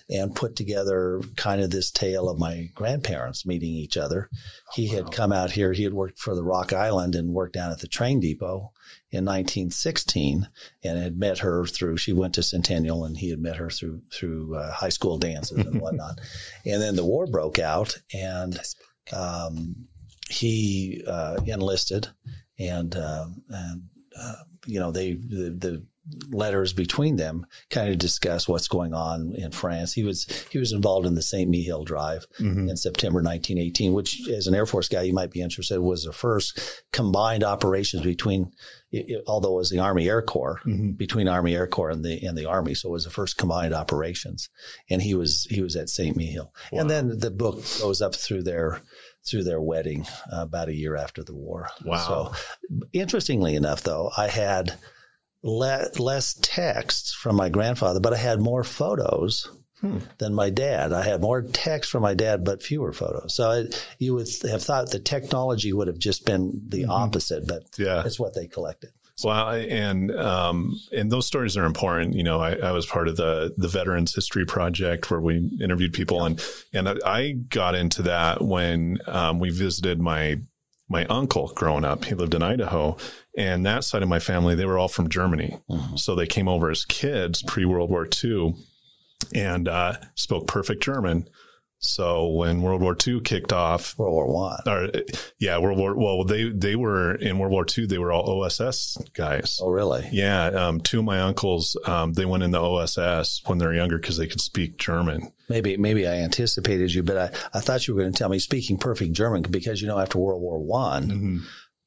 and put together kind of this tale of my grandparents meeting each other. He oh, wow. had come out here. He had worked for the Rock Island and worked down at the train depot in nineteen sixteen, and had met her through, she went to Centennial, and he had met her through through uh, high school dances and whatnot. And then the war broke out, and um, he uh, enlisted. And, uh, and uh, you know, they the, the letters between them kind of discuss what's going on in France. He was he was involved in the Saint Mihiel Drive mm-hmm. in September nineteen eighteen, which, as an Air Force guy, you might be interested, was the first combined operations between, it, it, although it was the Army Air Corps, mm-hmm. between Army Air Corps and the and the Army. So it was the first combined operations, and he was he was at Saint Mihiel. Wow. And then the book goes up through their. through their wedding uh, about a year after the war. Wow. So interestingly enough, though, I had le- less texts from my grandfather, but I had more photos hmm. than my dad. I had more texts from my dad, but fewer photos. So I, you would have thought the technology would have just been the mm-hmm. opposite, but yeah. it's what they collected. Wow. And, um, and those stories are important. You know, I, I was part of the, the Veterans History Project where we interviewed people yeah. and, and I got into that when, um, we visited my, my uncle growing up. He lived in Idaho, and that side of my family, they were all from Germany. Mm-hmm. So they came over as kids pre World War Two and, uh, spoke perfect German. So when World War Two kicked off, World War One, or yeah, World War. Well, they they were in World War Two. They were all O S S guys. Oh, really? Yeah. Um, two of my uncles, um, they went in the O S S when they were younger because they could speak German. Maybe maybe I anticipated you, but I, I thought you were going to tell me speaking perfect German because you know after World War One, mm-hmm.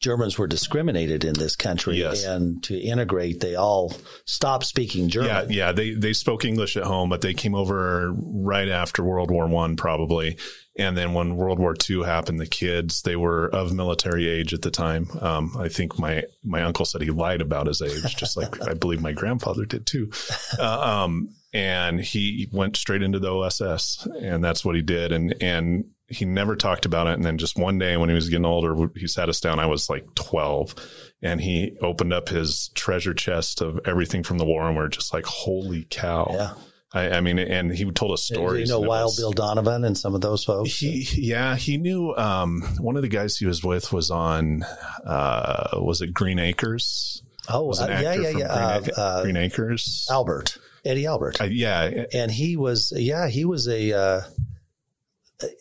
Germans were discriminated in this country, yes. and to integrate, they all stopped speaking German. Yeah, yeah, they they spoke English at home, but they came over right after World War One, probably. And then when World War Two happened, the kids, they were of military age at the time. Um, I think my my uncle said he lied about his age, just like I believe my grandfather did too. Uh, um, and he went straight into the O S S, and that's what he did. And and. He never talked about it. And then just one day when he was getting older, he sat us down. I was like twelve and he opened up his treasure chest of everything from the war. And we're just like, holy cow. Yeah. I, I mean, and he told us stories. You know, Wild was, Bill Donovan and some of those folks. He, yeah, he knew um, one of the guys he was with was on, uh, was it Green Acres? Oh, uh, yeah, yeah, yeah. Green, uh, uh, Green Acres. Albert, Eddie Albert. Uh, yeah. And he was, yeah, he was a, uh,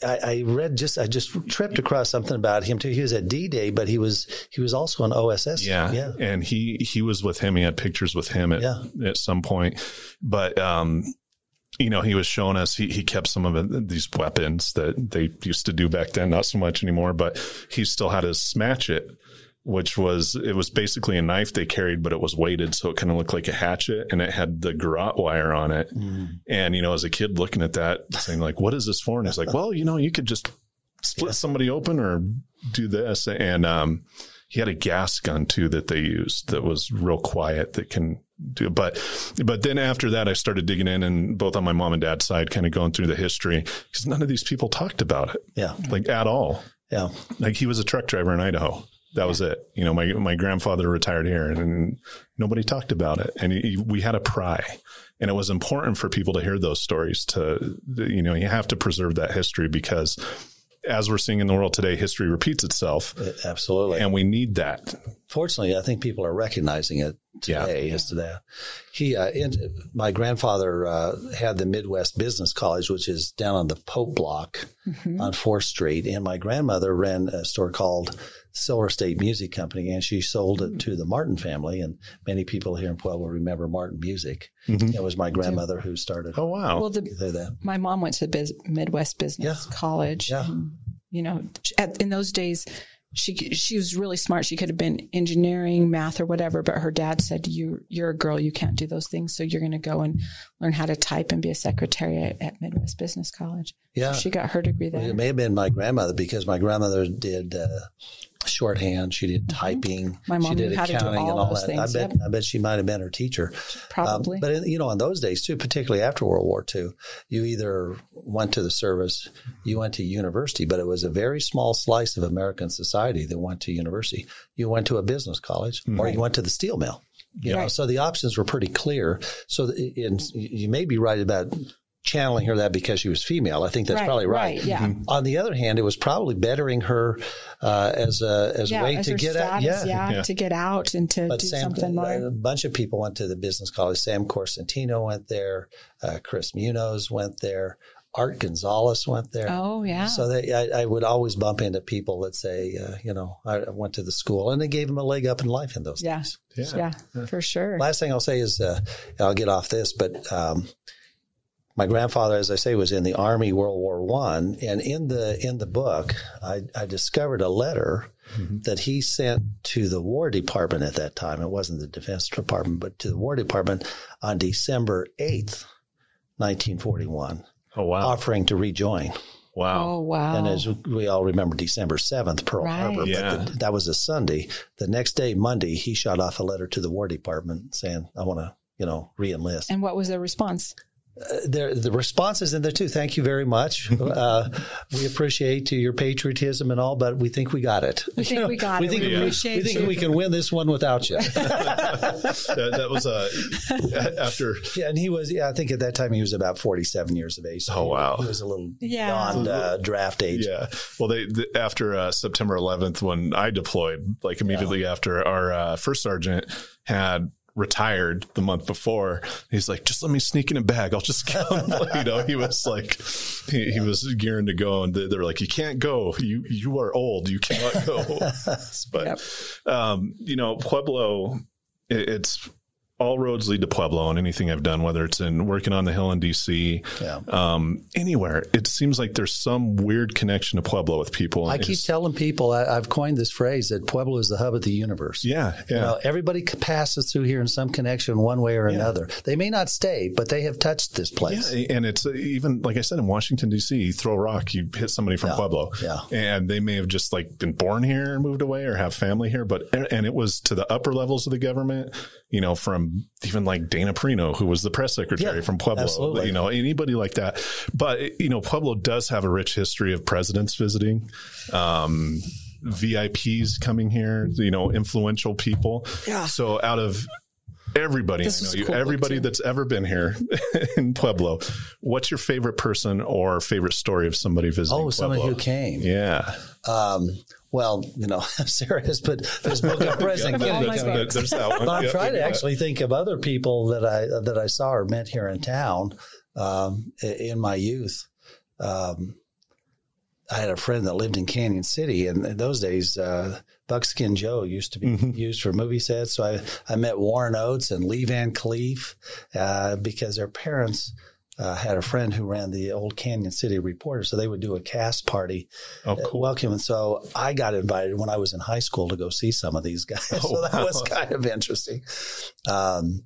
I, I read just I just tripped across something about him too. He was at D-Day, but he was he was also an O S S. Yeah, yeah. And he he was with him. He had pictures with him at yeah. at some point. But um, you know, he was showing us. He he kept some of these weapons that they used to do back then, not so much anymore. But he still had his smatchet, which was it was basically a knife they carried, but it was weighted, so it kind of looked like a hatchet, and it had the garrote wire on it. Mm. And you know, as a kid looking at that, saying like, "What is this for?" And it's like, "Well, you know, you could just split yeah. somebody open or do this." And um, he had a gas gun too that they used that was real quiet that can do. But but then after that, I started digging in, and both on my mom and dad's side, kind of going through the history because none of these people talked about it, yeah, like at all, yeah. Like he was a truck driver in Idaho. That was it. You know, my my grandfather retired here and nobody talked about it. And he, we had a pry. And it was important for people to hear those stories to, you know, you have to preserve that history because as we're seeing in the world today, history repeats itself. Absolutely. And we need that. Fortunately, I think people are recognizing it today yeah. as to that. He, uh, in, my grandfather uh, had the Midwest Business College, which is down on the Pope Block mm-hmm. on fourth Street. And my grandmother ran a store called Silver State Music Company, and she sold it to the Martin family, and many people here in Pueblo remember Martin Music. Mm-hmm. It was my grandmother who started. Oh, wow. Well, the, my mom went to biz, Midwest Business yeah. College. Yeah. And, you know, at, in those days, she she was really smart. She could have been engineering, math, or whatever, but her dad said, you, you're a girl. You can't do those things, so you're going to go and learn how to type and be a secretary at, at Midwest Business College. Yeah. So she got her degree there. Well, it may have been my grandmother because my grandmother did uh, – shorthand. She did typing. My mom she did accounting to do all and all that. Things, I bet. Yep. I bet she might have been her teacher. Probably. Um, but in, you know, in those days too, particularly after World War Two, you either went to the service, you went to university, but it was a very small slice of American society that went to university. You went to a business college, mm-hmm. or you went to the steel mill. You yeah. know, right. So the options were pretty clear. So in, you may be right about channeling her that because she was female. I think that's right, probably right. right yeah. Mm-hmm. On the other hand, it was probably bettering her uh, as a as yeah, way as to get status, out. Yeah. Yeah, yeah, to get out and to but do Sam, something more. A bunch of people went to the business college. Sam Corsentino went there. Uh, Chris Munoz went there. Art Gonzalez went there. Oh, yeah. So they, I, I would always bump into people that say, uh, you know, I, I went to the school, and it gave them a leg up in life in those yeah. days. Yeah. Yeah, yeah, for sure. Last thing I'll say is, uh, I'll get off this, but um, – my grandfather, as I say, was in the Army, World War One, and in the in the book, I, I discovered a letter mm-hmm. that he sent to the War Department at that time. It wasn't the Defense Department, but to the War Department on December eighth, nineteen forty one. Oh wow! Offering to rejoin. Wow! Oh wow! And as we all remember, December seventh, Pearl right. Harbor. Yeah. But the, that was a Sunday. The next day, Monday, he shot off a letter to the War Department saying, "I want to, you know, re-enlist." And what was their response? Uh, there, the response is in there, too. Thank you very much. Uh, we appreciate your patriotism and all, but we think we got it. We think you know, we got we it. Think yeah. we, we think you. we can win this one without you. that, that was uh, after. Yeah, and he was, yeah, I think at that time he was about forty-seven years of age. So oh, he, wow. He was a little yeah. beyond uh, draft age. Yeah. Well, they, the, after uh, September eleventh, when I deployed, like immediately yeah. after, our uh, first sergeant had retired the month before. He's like, just let me sneak in a bag. I'll just come. You know, he was like, he, he was gearing to go. And they, they were like, you can't go. You, you are old. You cannot go. But, yep. um, you know, Pueblo, it, it's all roads lead to Pueblo on anything I've done, whether it's in working on the Hill in D C, yeah. um, anywhere. It seems like there's some weird connection to Pueblo with people. I keep telling people, I, I've coined this phrase that Pueblo is the hub of the universe. Yeah. yeah. You know, everybody passes through here in some connection one way or yeah. another. They may not stay, but they have touched this place. Yeah, and it's even, like I said, in Washington, D C, you throw a rock, you hit somebody from yeah. Pueblo. Yeah. And they may have just like been born here and moved away or have family here. But and it was to the upper levels of the government, you know, from even like Dana Perino, who was the press secretary yeah, from Pueblo, absolutely. You know, anybody like that. But, you know, Pueblo does have a rich history of presidents visiting, um, V I Ps coming here, you know, influential people. Yeah. So out of everybody, I know you, cool everybody that's ever been here in Pueblo, what's your favorite person or favorite story of somebody visiting Pueblo? Oh, somebody who came. Yeah. Um, Well, you know, I'm serious, but this book of present. yeah, yeah, yeah, there's that one. But I'm yeah, trying to yeah. actually think of other people that I that I saw or met here in town um, in my youth. Um, I had a friend that lived in Canyon City, and in those days, uh, Buckskin Joe used to be mm-hmm. used for movie sets. So I, I met Warren Oates and Lee Van Cleef uh, because their parents – Uh, had a friend who ran the old Canyon City Reporter, so they would do a cast party oh, cool. welcome. And so I got invited when I was in high school to go see some of these guys. Oh, so that wow. was kind of interesting. Um,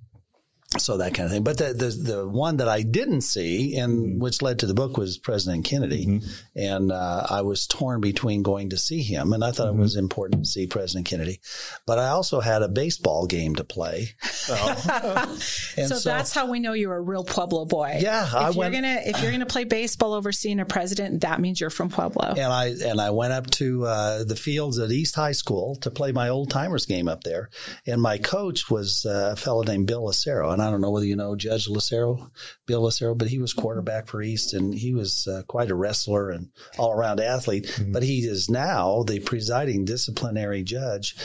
so that kind of thing. But the, the the one that I didn't see, and mm-hmm. which led to the book, was President Kennedy. Mm-hmm. And uh, I was torn between going to see him, and I thought mm-hmm. it was important to see President Kennedy. But I also had a baseball game to play. Oh. so, so that's how we know you're a real Pueblo boy. Yeah. If I you're went, gonna if you're gonna play baseball over seeing a president, that means you're from Pueblo. And I and I went up to uh, the fields at East High School to play my old timers game up there. And my coach was uh, a fellow named Bill Lucero. And I don't know whether you know Judge Lucero, Bill Lucero, but he was quarterback for East, and he was uh, quite a wrestler and all-around athlete. Mm-hmm. But he is now the presiding disciplinary judge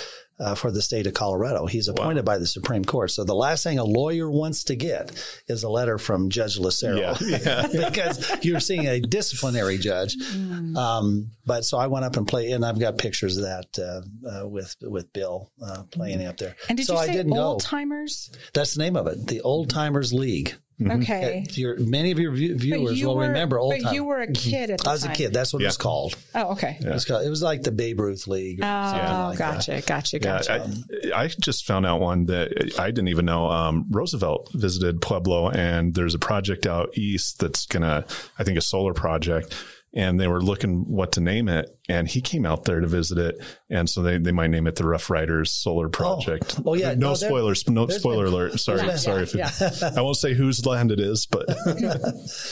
uh, for the state of Colorado. He's appointed wow. by the Supreme Court. So the last thing a lawyer wants to get is a letter from Judge Lucero yeah. Yeah. because you're seeing a disciplinary judge. Mm. Um, but so I went up and played, and I've got pictures of that uh, uh, with with Bill uh, playing mm. up there. And did so you say old-timers? That's the name of it, the Old Timers League. Mm-hmm. Okay. Your, many of your view- viewers you will were, remember old times. But time. you were a kid at the time. I was time. a kid. That's what yeah. it was called. Oh, okay. Yeah. It, was called, it was like the Babe Ruth League. Or oh, like gotcha, that. gotcha, gotcha, yeah, I, I just found out one that I didn't even know. Um, Roosevelt visited Pueblo, and there's a project out east that's going to, I think, a solar project. And they were looking what to name it, and he came out there to visit it, and so they, they might name it the Rough Riders Solar Project. Oh, oh yeah, no, no spoilers, no spoiler been, alert. Sorry, yeah, sorry. Yeah, if it, yeah. I won't say whose land it is, but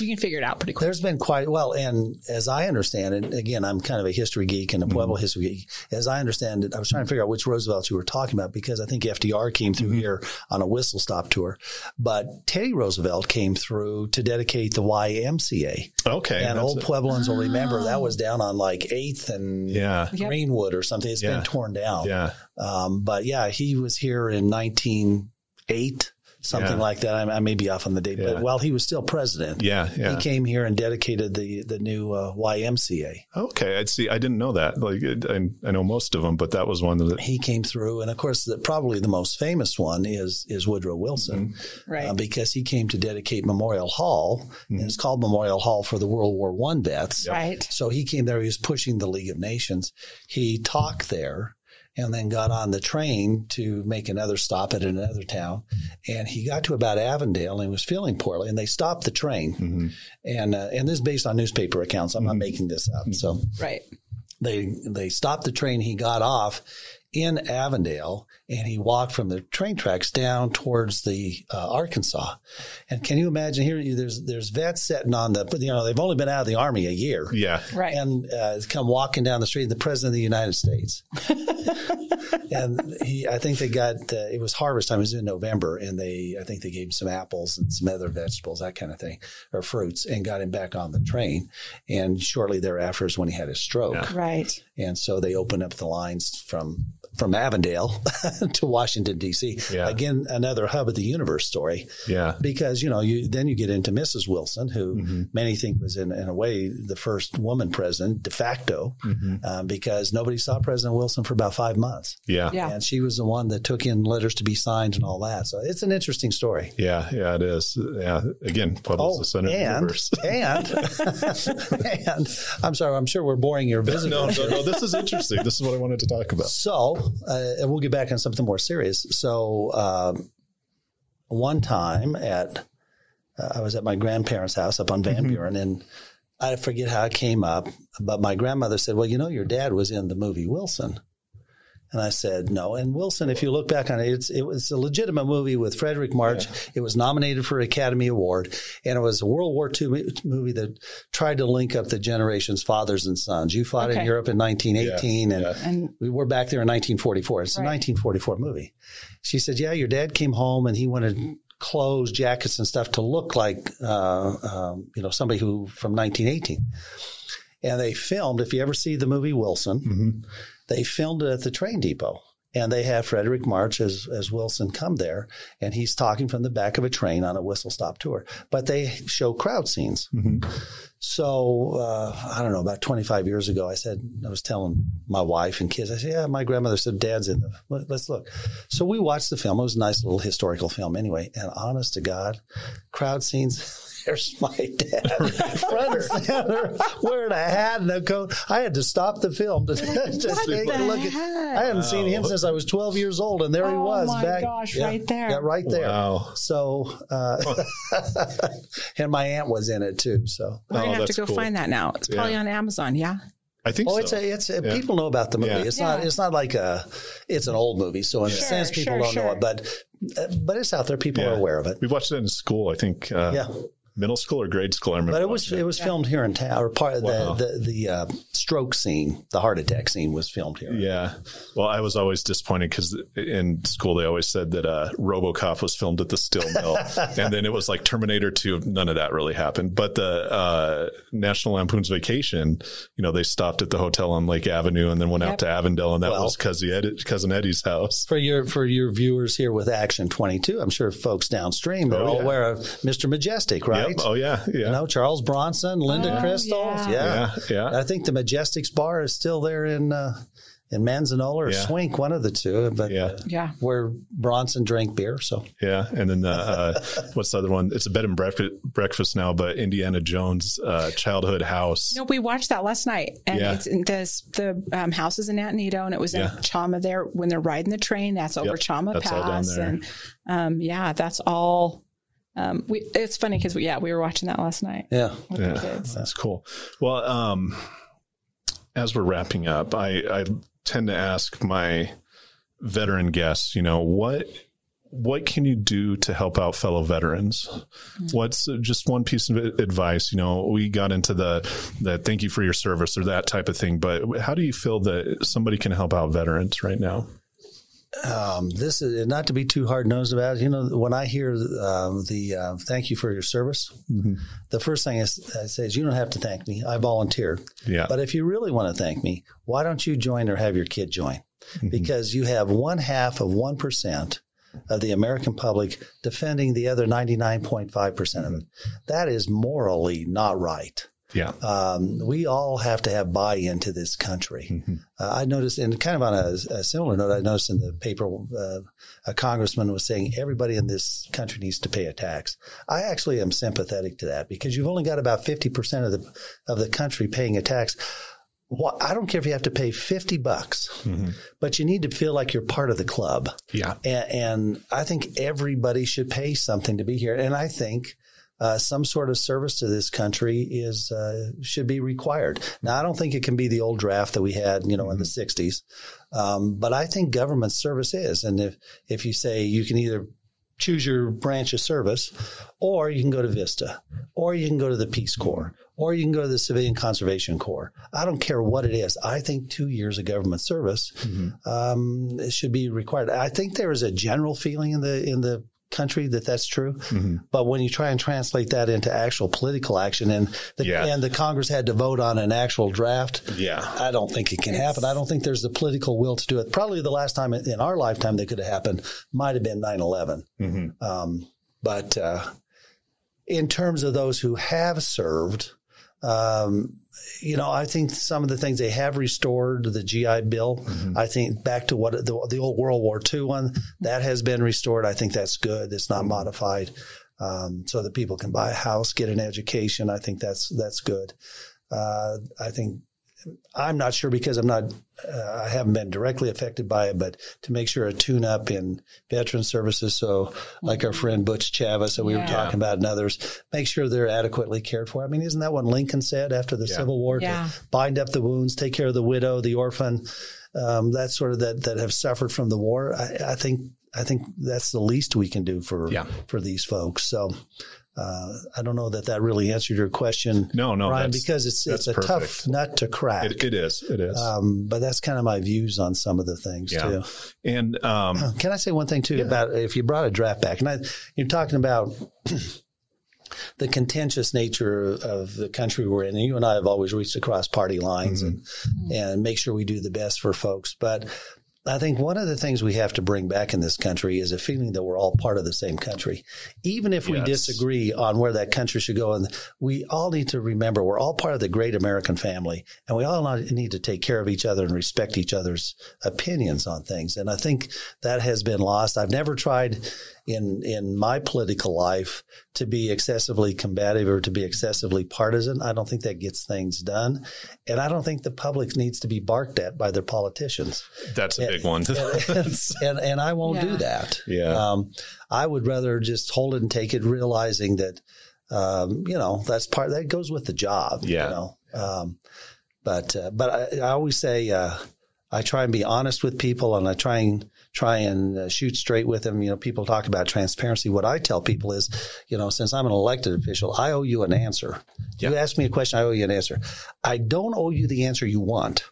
you can figure it out pretty quick. There's been quite well, and as I understand it, again, I'm kind of a history geek and a Pueblo mm-hmm. history geek. As I understand it, I was trying to figure out which Roosevelt you were talking about because I think F D R came through mm-hmm. here on a whistle stop tour, but Teddy Roosevelt came through to dedicate the Y M C A. Okay, and old it. Pueblans. Remember that was down on like eighth and yeah. Greenwood or something. It's yeah. been torn down. Yeah. Um, but yeah, he was here in nineteen oh eight, something yeah. like that. I, I may be off on the date, yeah. but while he was still president, yeah, yeah. he came here and dedicated the the new uh, Y M C A. Okay, I see. I didn't know that. Like I, I know most of them, but that was one that he came through. And of course, the, probably the most famous one is is Woodrow Wilson, mm-hmm. right? Uh, because he came to dedicate Memorial Hall, mm-hmm. and it's called Memorial Hall for the World War One vets. Yep. Right. So he came there. He was pushing the League of Nations. He talked mm-hmm. there. And then got on the train to make another stop at another town. And he got to about Avondale and was feeling poorly. And they stopped the train. Mm-hmm. And uh, and this is based on newspaper accounts. I'm mm-hmm. not making this up. Mm-hmm. So right. they they stopped the train. He got off in Avondale, and he walked from the train tracks down towards the uh, Arkansas. And can you imagine here? There's there's vets sitting on the, you know, they've only been out of the Army a year. Yeah. Right. And uh, come walking down the street, the President of the United States. And he, I think they got, uh, it was harvest time. It was in November, and they, I think they gave him some apples and some other vegetables, that kind of thing, or fruits, and got him back on the train. And shortly thereafter is when he had his stroke. Yeah. Right. And so they opened up the lines from from Avondale to Washington, D C. Yeah. Again, another hub of the universe story. Yeah. Because, you know, you then you get into Missus Wilson, who mm-hmm. many think was in, in a way the first woman president de facto, mm-hmm. um, because nobody saw President Wilson for about five months. Yeah. yeah. And she was the one that took in letters to be signed and all that. So it's an interesting story. Yeah. Yeah, it is. Yeah. Again, Pueblo's oh, the center and, of the universe. and, and, I'm sorry, I'm sure we're boring your visitors. No, no, no, this is interesting. This is what I wanted to talk about. So, uh, and we'll get back on something more serious. So, um, one time at, uh, I was at my grandparents' house up on Van mm-hmm. Buren, and I forget how it came up, but my grandmother said, well, you know, your dad was in the movie Wilson. And I said, no. And Wilson, if you look back on it, it's, it was a legitimate movie with Frederick March. Yeah. It was nominated for an Academy Award. And it was a World War Two movie that tried to link up the generations, fathers and sons. You fought okay. in Europe in nineteen eighteen, yeah. And, yeah. and we were back there in nineteen forty-four. It's right. a nineteen forty-four movie. She said, yeah, your dad came home and he wanted clothes, jackets and stuff to look like, uh, um, you know, somebody who from nineteen eighteen. And they filmed, if you ever see the movie Wilson, mm-hmm. they filmed it at the train depot, and they have Frederick March as, as Wilson come there, and he's talking from the back of a train on a whistle-stop tour. But they show crowd scenes. Mm-hmm. So uh, I don't know, about twenty-five years ago, I said I was telling my wife and kids, I said, yeah, my grandmother said, Dad's in the, let's look. So we watched the film. It was a nice little historical film anyway, and honest to God, crowd scenes... There's my dad, front and center, wearing a hat and a coat. I had to stop the film to, to take a look at. I hadn't wow. seen him since I was twelve years old, and there oh he was. Oh my back, gosh, yeah, right there, yeah, right there. Wow. So, uh, and my aunt was in it too. So we're gonna oh, have to go cool. find that now. It's probably yeah. on Amazon. Yeah. I think oh, so. It's a, it's a, yeah. people know about the movie. Yeah. It's yeah. not. It's not like a. It's an old movie, so in yeah. a sure, sense, people sure, don't sure. know it, but uh, but it's out there. People yeah. are aware of it. We watched it in school, I think. Uh, yeah. Middle school or grade school, I remember. But it was it, it was yeah. filmed here in town. Or part of wow. the the, the uh, stroke scene, the heart attack scene, was filmed here. Yeah. Well, I was always disappointed because in school they always said that uh, RoboCop was filmed at the steel mill, and then it was like Terminator two. None of that really happened. But the uh, National Lampoon's Vacation, you know, they stopped at the hotel on Lake Avenue and then went yep. out to Avondale, and that well, was cousin, Ed, cousin Eddie's house. For your for your viewers here with Action twenty-two, I'm sure folks downstream are oh, all yeah. aware of Mister Majestic, right? Yep. Oh, yeah. yeah. You know, Charles Bronson, Linda oh, Crystal. Yeah. Yeah. yeah. yeah. I think the Majestic's Bar is still there in uh, in Manzanola or yeah. Swink, one of the two. But yeah. yeah. Where Bronson drank beer. So, yeah. And then the, uh, what's the other one? It's a bed and breakfast now, but Indiana Jones uh, childhood house. No, we watched that last night. And yeah. it's in this, the um, house is in Antonito, and it was yeah. in Chama there when they're riding the train. That's over yep. Chama that's Pass. And um, yeah, that's all. Um, we, it's funny because, we, yeah, we were watching that last night. Yeah. With yeah. the kids. That's cool. Well, um, as we're wrapping up, I, I tend to ask my veteran guests, you know, what, what can you do to help out fellow veterans? Mm-hmm. What's just one piece of advice? You know, we got into the, the thank you for your service or that type of thing, but how do you feel that somebody can help out veterans right now? Um, this is not to be too hard nosed about. You know, when I hear um, the uh, thank you for your service, mm-hmm. the first thing I, I say is you don't have to thank me. I volunteered. Yeah. But if you really want to thank me, why don't you join or have your kid join? Mm-hmm. Because you have one half of one percent of the American public defending the other ninety-nine point five percent of it. That is morally not right. Yeah, um, we all have to have buy-in to this country. Mm-hmm. Uh, I noticed, and kind of on a, a similar note, I noticed in the paper uh, a congressman was saying everybody in this country needs to pay a tax. I actually am sympathetic to that because you've only got about fifty percent of the of the country paying a tax. Well, I don't care if you have to pay fifty bucks, mm-hmm. but you need to feel like you're part of the club. Yeah, and, and I think everybody should pay something to be here, and I think. Uh, some sort of service to this country is uh, should be required. Now, I don't think it can be the old draft that we had, you know, mm-hmm. in the sixties, um, but I think government service is. And if if you say you can either choose your branch of service, or you can go to VISTA, or you can go to the Peace Corps, or you can go to the Civilian Conservation Corps. I don't care what it is. I think two years of government service mm-hmm. um, it should be required. I think there is a general feeling in the in the country that that's true. Mm-hmm. But when you try and translate that into actual political action, and the, yeah. and the Congress had to vote on an actual draft, yeah. I don't think it can happen. I don't think there's the political will to do it. Probably the last time in our lifetime that could have happened might have been nine eleven. Mm-hmm. Um, but uh, in terms of those who have served, um, you know, I think some of the things they have restored, the G I Bill, mm-hmm. I think back to what the, the old World War Two one, that has been restored. I think that's good. It's not modified, um, so that people can buy a house, get an education. I think that's that's good. Uh, I think I'm not sure because I'm not uh, I haven't been directly affected by it, but to make sure a tune up in veteran services. So like our friend Butch Chavez that we yeah. were talking about and others, make sure they're adequately cared for. I mean, isn't that what Lincoln said after the yeah. Civil War? Yeah. To bind up the wounds, take care of the widow, the orphan, um, that sort of that, that have suffered from the war. I, I think I think that's the least we can do for yeah. for these folks. So. Uh, I don't know that that really answered your question, no, no, Ryan, because it's it's a perfect. tough nut to crack. It, it is, it is. Um, but that's kind of my views on some of the things yeah. too. And um, can I say one thing too yeah. about if you brought a draft back? And I, you're talking about the contentious nature of the country we're in. And you and I have always reached across party lines mm-hmm. and and make sure we do the best for folks, but. I think one of the things we have to bring back in this country is a feeling that we're all part of the same country. Even if yes. we disagree on where that country should go, and we all need to remember we're all part of the great American family, and we all need to take care of each other and respect each other's opinions on things. And I think that has been lost. I've never tried in in my political life to be excessively combative or to be excessively partisan. I don't think that gets things done. And I don't think the public needs to be barked at by their politicians. That's a and, big one. and, and, and I won't yeah. do that. Yeah. Um, I would rather just hold it and take it, realizing that, um, you know, that's part that goes with the job. Yeah. You know? um, but uh, but I, I always say uh, I try and be honest with people, and I try and try and shoot straight with them. You know, people talk about transparency. What I tell people is, you know, since I'm an elected official, I owe you an answer. Yep. You ask me a question, I owe you an answer. I don't owe you the answer you want.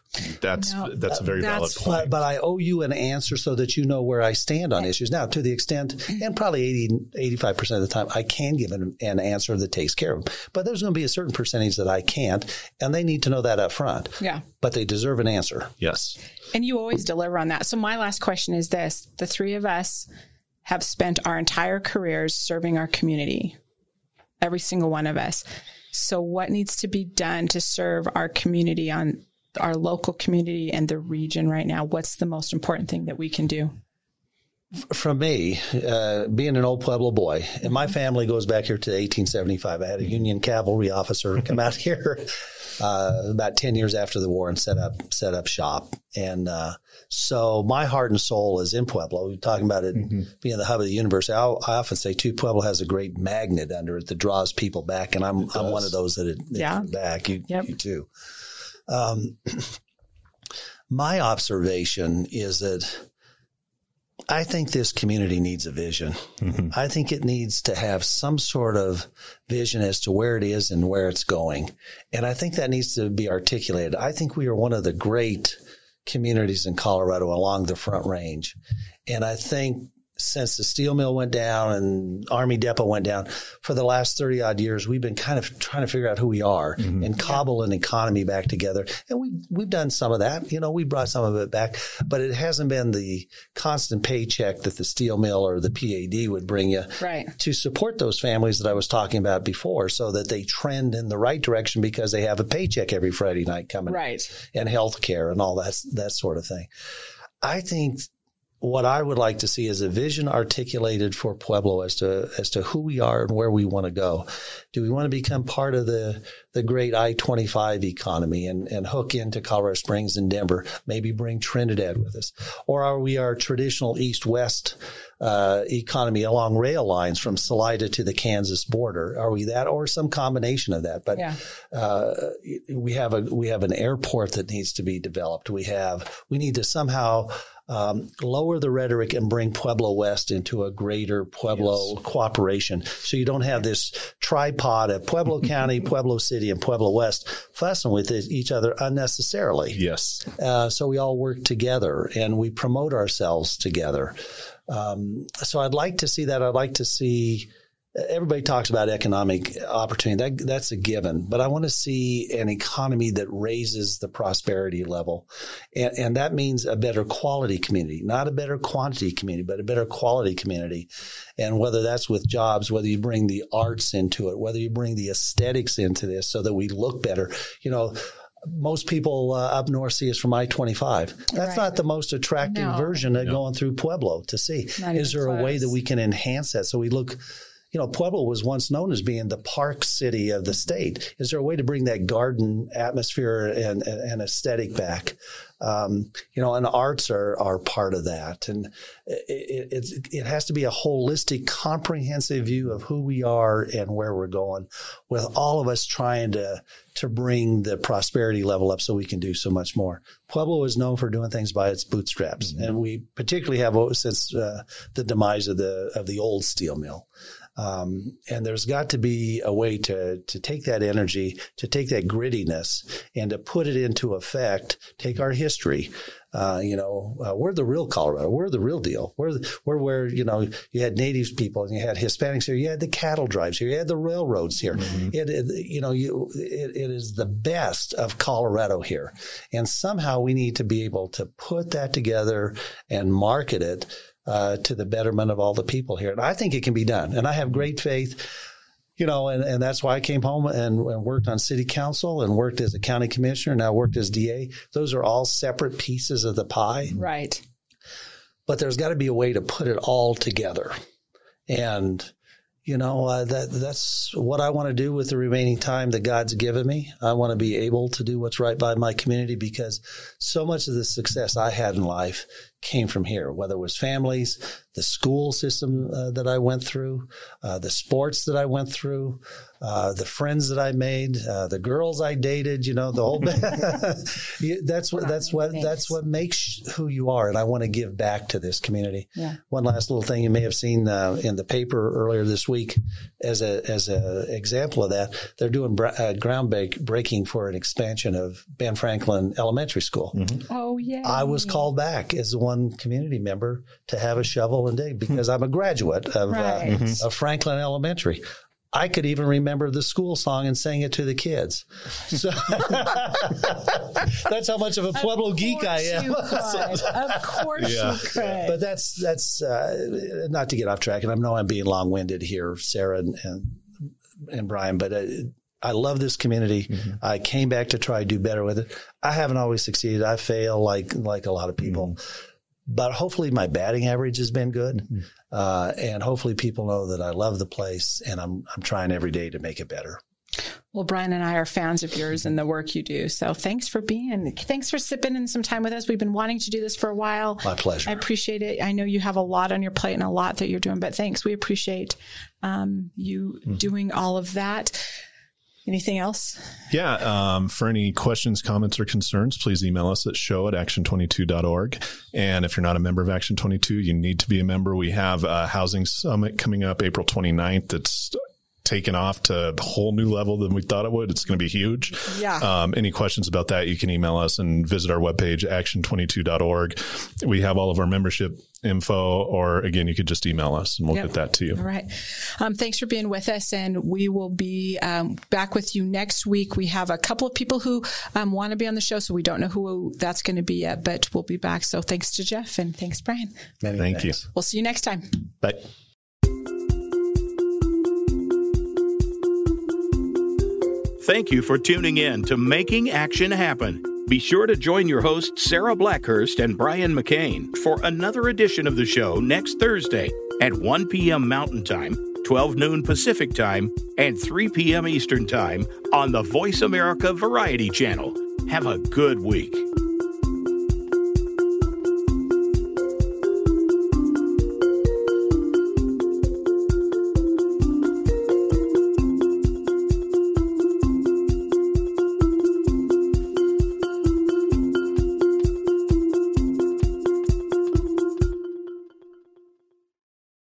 That's no, that's a very that's, valid point. But, but I owe you an answer so that you know where I stand on issues. Now, to the extent, and probably eighty, eighty-five percent of the time, I can give an, an answer that takes care of them. But there's going to be a certain percentage that I can't, and they need to know that up front. Yeah. But they deserve an answer. Yes. And you always deliver on that. So my last question is this. The three of us have spent our entire careers serving our community, every single one of us. So what needs to be done to serve our community, on our local community and the region right now? What's the most important thing that we can do? For me, uh, being an old Pueblo boy, and my family goes back here to eighteen seventy-five. I had a Union cavalry officer come out here uh, about ten years after the war and set up set up shop. And uh, so my heart and soul is in Pueblo. We're talking about it mm-hmm. being the hub of the universe. I, I often say, too, Pueblo has a great magnet under it that draws people back, and I'm I'm one of those that it, it yeah. back. You, yep. you too. Um, my observation is that I think this community needs a vision. Mm-hmm. I think it needs to have some sort of vision as to where it is and where it's going. And I think that needs to be articulated. I think we are one of the great communities in Colorado along the Front Range. And I think since the steel mill went down and Army Depot went down, for the last thirty odd years, we've been kind of trying to figure out who we are mm-hmm. and cobble an economy back together. And we, we've done some of that, you know, we brought some of it back, but it hasn't been the constant paycheck that the steel mill or the P A D would bring you right. to support those families that I was talking about before, so that they trend in the right direction because they have a paycheck every Friday night coming right. and health care and all that, that sort of thing. I think what I would like to see is a vision articulated for Pueblo as to as to who we are and where we want to go. Do we want to become part of the the great I twenty-five economy and, and hook into Colorado Springs and Denver, maybe bring Trinidad with us? Or are we our traditional east-west uh, economy along rail lines from Salida to the Kansas border? Are we that or some combination of that? But yeah. uh, we have a we have an airport that needs to be developed. We have we need to somehow Um, lower the rhetoric and bring Pueblo West into a greater Pueblo yes. cooperation. So you don't have this tripod of Pueblo County, Pueblo City, and Pueblo West fussing with each other unnecessarily. Yes. Uh, so we all work together and we promote ourselves together. Um, so I'd like to see that. I'd like to see everybody talks about economic opportunity. That, that's a given. But I want to see an economy that raises the prosperity level. And, and that means a better quality community, not a better quantity community, but a better quality community. And whether that's with jobs, whether you bring the arts into it, whether you bring the aesthetics into this so that we look better, you know. Most people uh, up north see us from I twenty-five. That's right. Not the most attractive no. version of no. going through Pueblo to see. Not Is there close. a way that we can enhance that? So we look, you know, Pueblo was once known as being the park city of the state. Is there a way to bring that garden atmosphere and, and, and aesthetic back? Um, you know, and arts are, are part of that. And it, it, it has to be a holistic, comprehensive view of who we are and where we're going, with all of us trying to to bring the prosperity level up so we can do so much more. Pueblo is known for doing things by its bootstraps. Mm-hmm. And we particularly have since uh, the demise of the of the old steel mill. Um, and there's got to be a way to to take that energy, to take that grittiness, and to put it into effect, take our history. History, uh, you know, uh, we're the real Colorado. We're the real deal. We're the, we're where you know you had Native people and you had Hispanics here. You had the cattle drives here. You had the railroads here. Mm-hmm. It, it you know you it, it is the best of Colorado here, and somehow we need to be able to put that together and market it uh, to the betterment of all the people here. And I think it can be done. And I have great faith. You know, and, and that's why I came home and, and worked on city council and worked as a county commissioner, now worked as D A. Those are all separate pieces of the pie. Right. But there's got to be a way to put it all together. And, you know, uh, that that's what I want to do with the remaining time that God's given me. I want to be able to do what's right by my community, because so much of the success I had in life came from here, whether it was families, the school system uh, that I went through, uh, the sports that I went through, uh, the friends that I made, uh, the girls I dated, you know, the whole, that's what, that's what, that's what makes who you are. And I want to give back to this community. Yeah. One last little thing you may have seen uh, in the paper earlier this week as a, as a example of that, they're doing br- uh, ground break- breaking for an expansion of Ben Franklin Elementary School. Mm-hmm. Oh yeah. I was called back as the one One community member to have a shovel and dig, because I'm a graduate of, right. uh, mm-hmm. of Franklin Elementary. I could even remember the school song and sang it to the kids. So that's how much of a Pueblo of geek I am. You could. Of course yeah. you could. But that's that's uh, not to get off track, and I know I'm being long-winded here, Sarah and and, and Brian, but. Uh, I love this community. Mm-hmm. I came back to try to do better with it. I haven't always succeeded. I fail like like a lot of people. Mm-hmm. But hopefully my batting average has been good. Mm-hmm. Uh, and hopefully people know that I love the place, and I'm I'm trying every day to make it better. Well, Brian and I are fans of yours and the work you do. So thanks for being, thanks for sipping in some time with us. We've been wanting to do this for a while. My pleasure. I appreciate it. I know you have a lot on your plate and a lot that you're doing, but thanks. We appreciate um, you mm-hmm. doing all of that. Anything else? Yeah. Um, for any questions, comments, or concerns, please email us at show at action twenty-two dot org. And if you're not a member of Action twenty-two, you need to be a member. We have a housing summit coming up April twenty-ninth. It's taken off to a whole new level than we thought it would. It's going to be huge. Yeah. Um, any questions about that, you can email us and visit our webpage, action twenty-two dot org. We have all of our membership info, or again, you could just email us and we'll yep. get that to you. All right. Um, thanks for being with us, and we will be um, back with you next week. We have a couple of people who um, want to be on the show, so we don't know who that's going to be yet, but we'll be back. So thanks to Jeff, and thanks, Brian. Many Thank thanks. you. We'll see you next time. Bye. Thank you for tuning in to Making Action Happen. Be sure to join your hosts, Sarah Blackhurst and Brian McCain, for another edition of the show next Thursday at one p.m. Mountain Time, twelve noon Pacific Time, and three p.m. Eastern Time on the Voice America Variety Channel. Have a good week.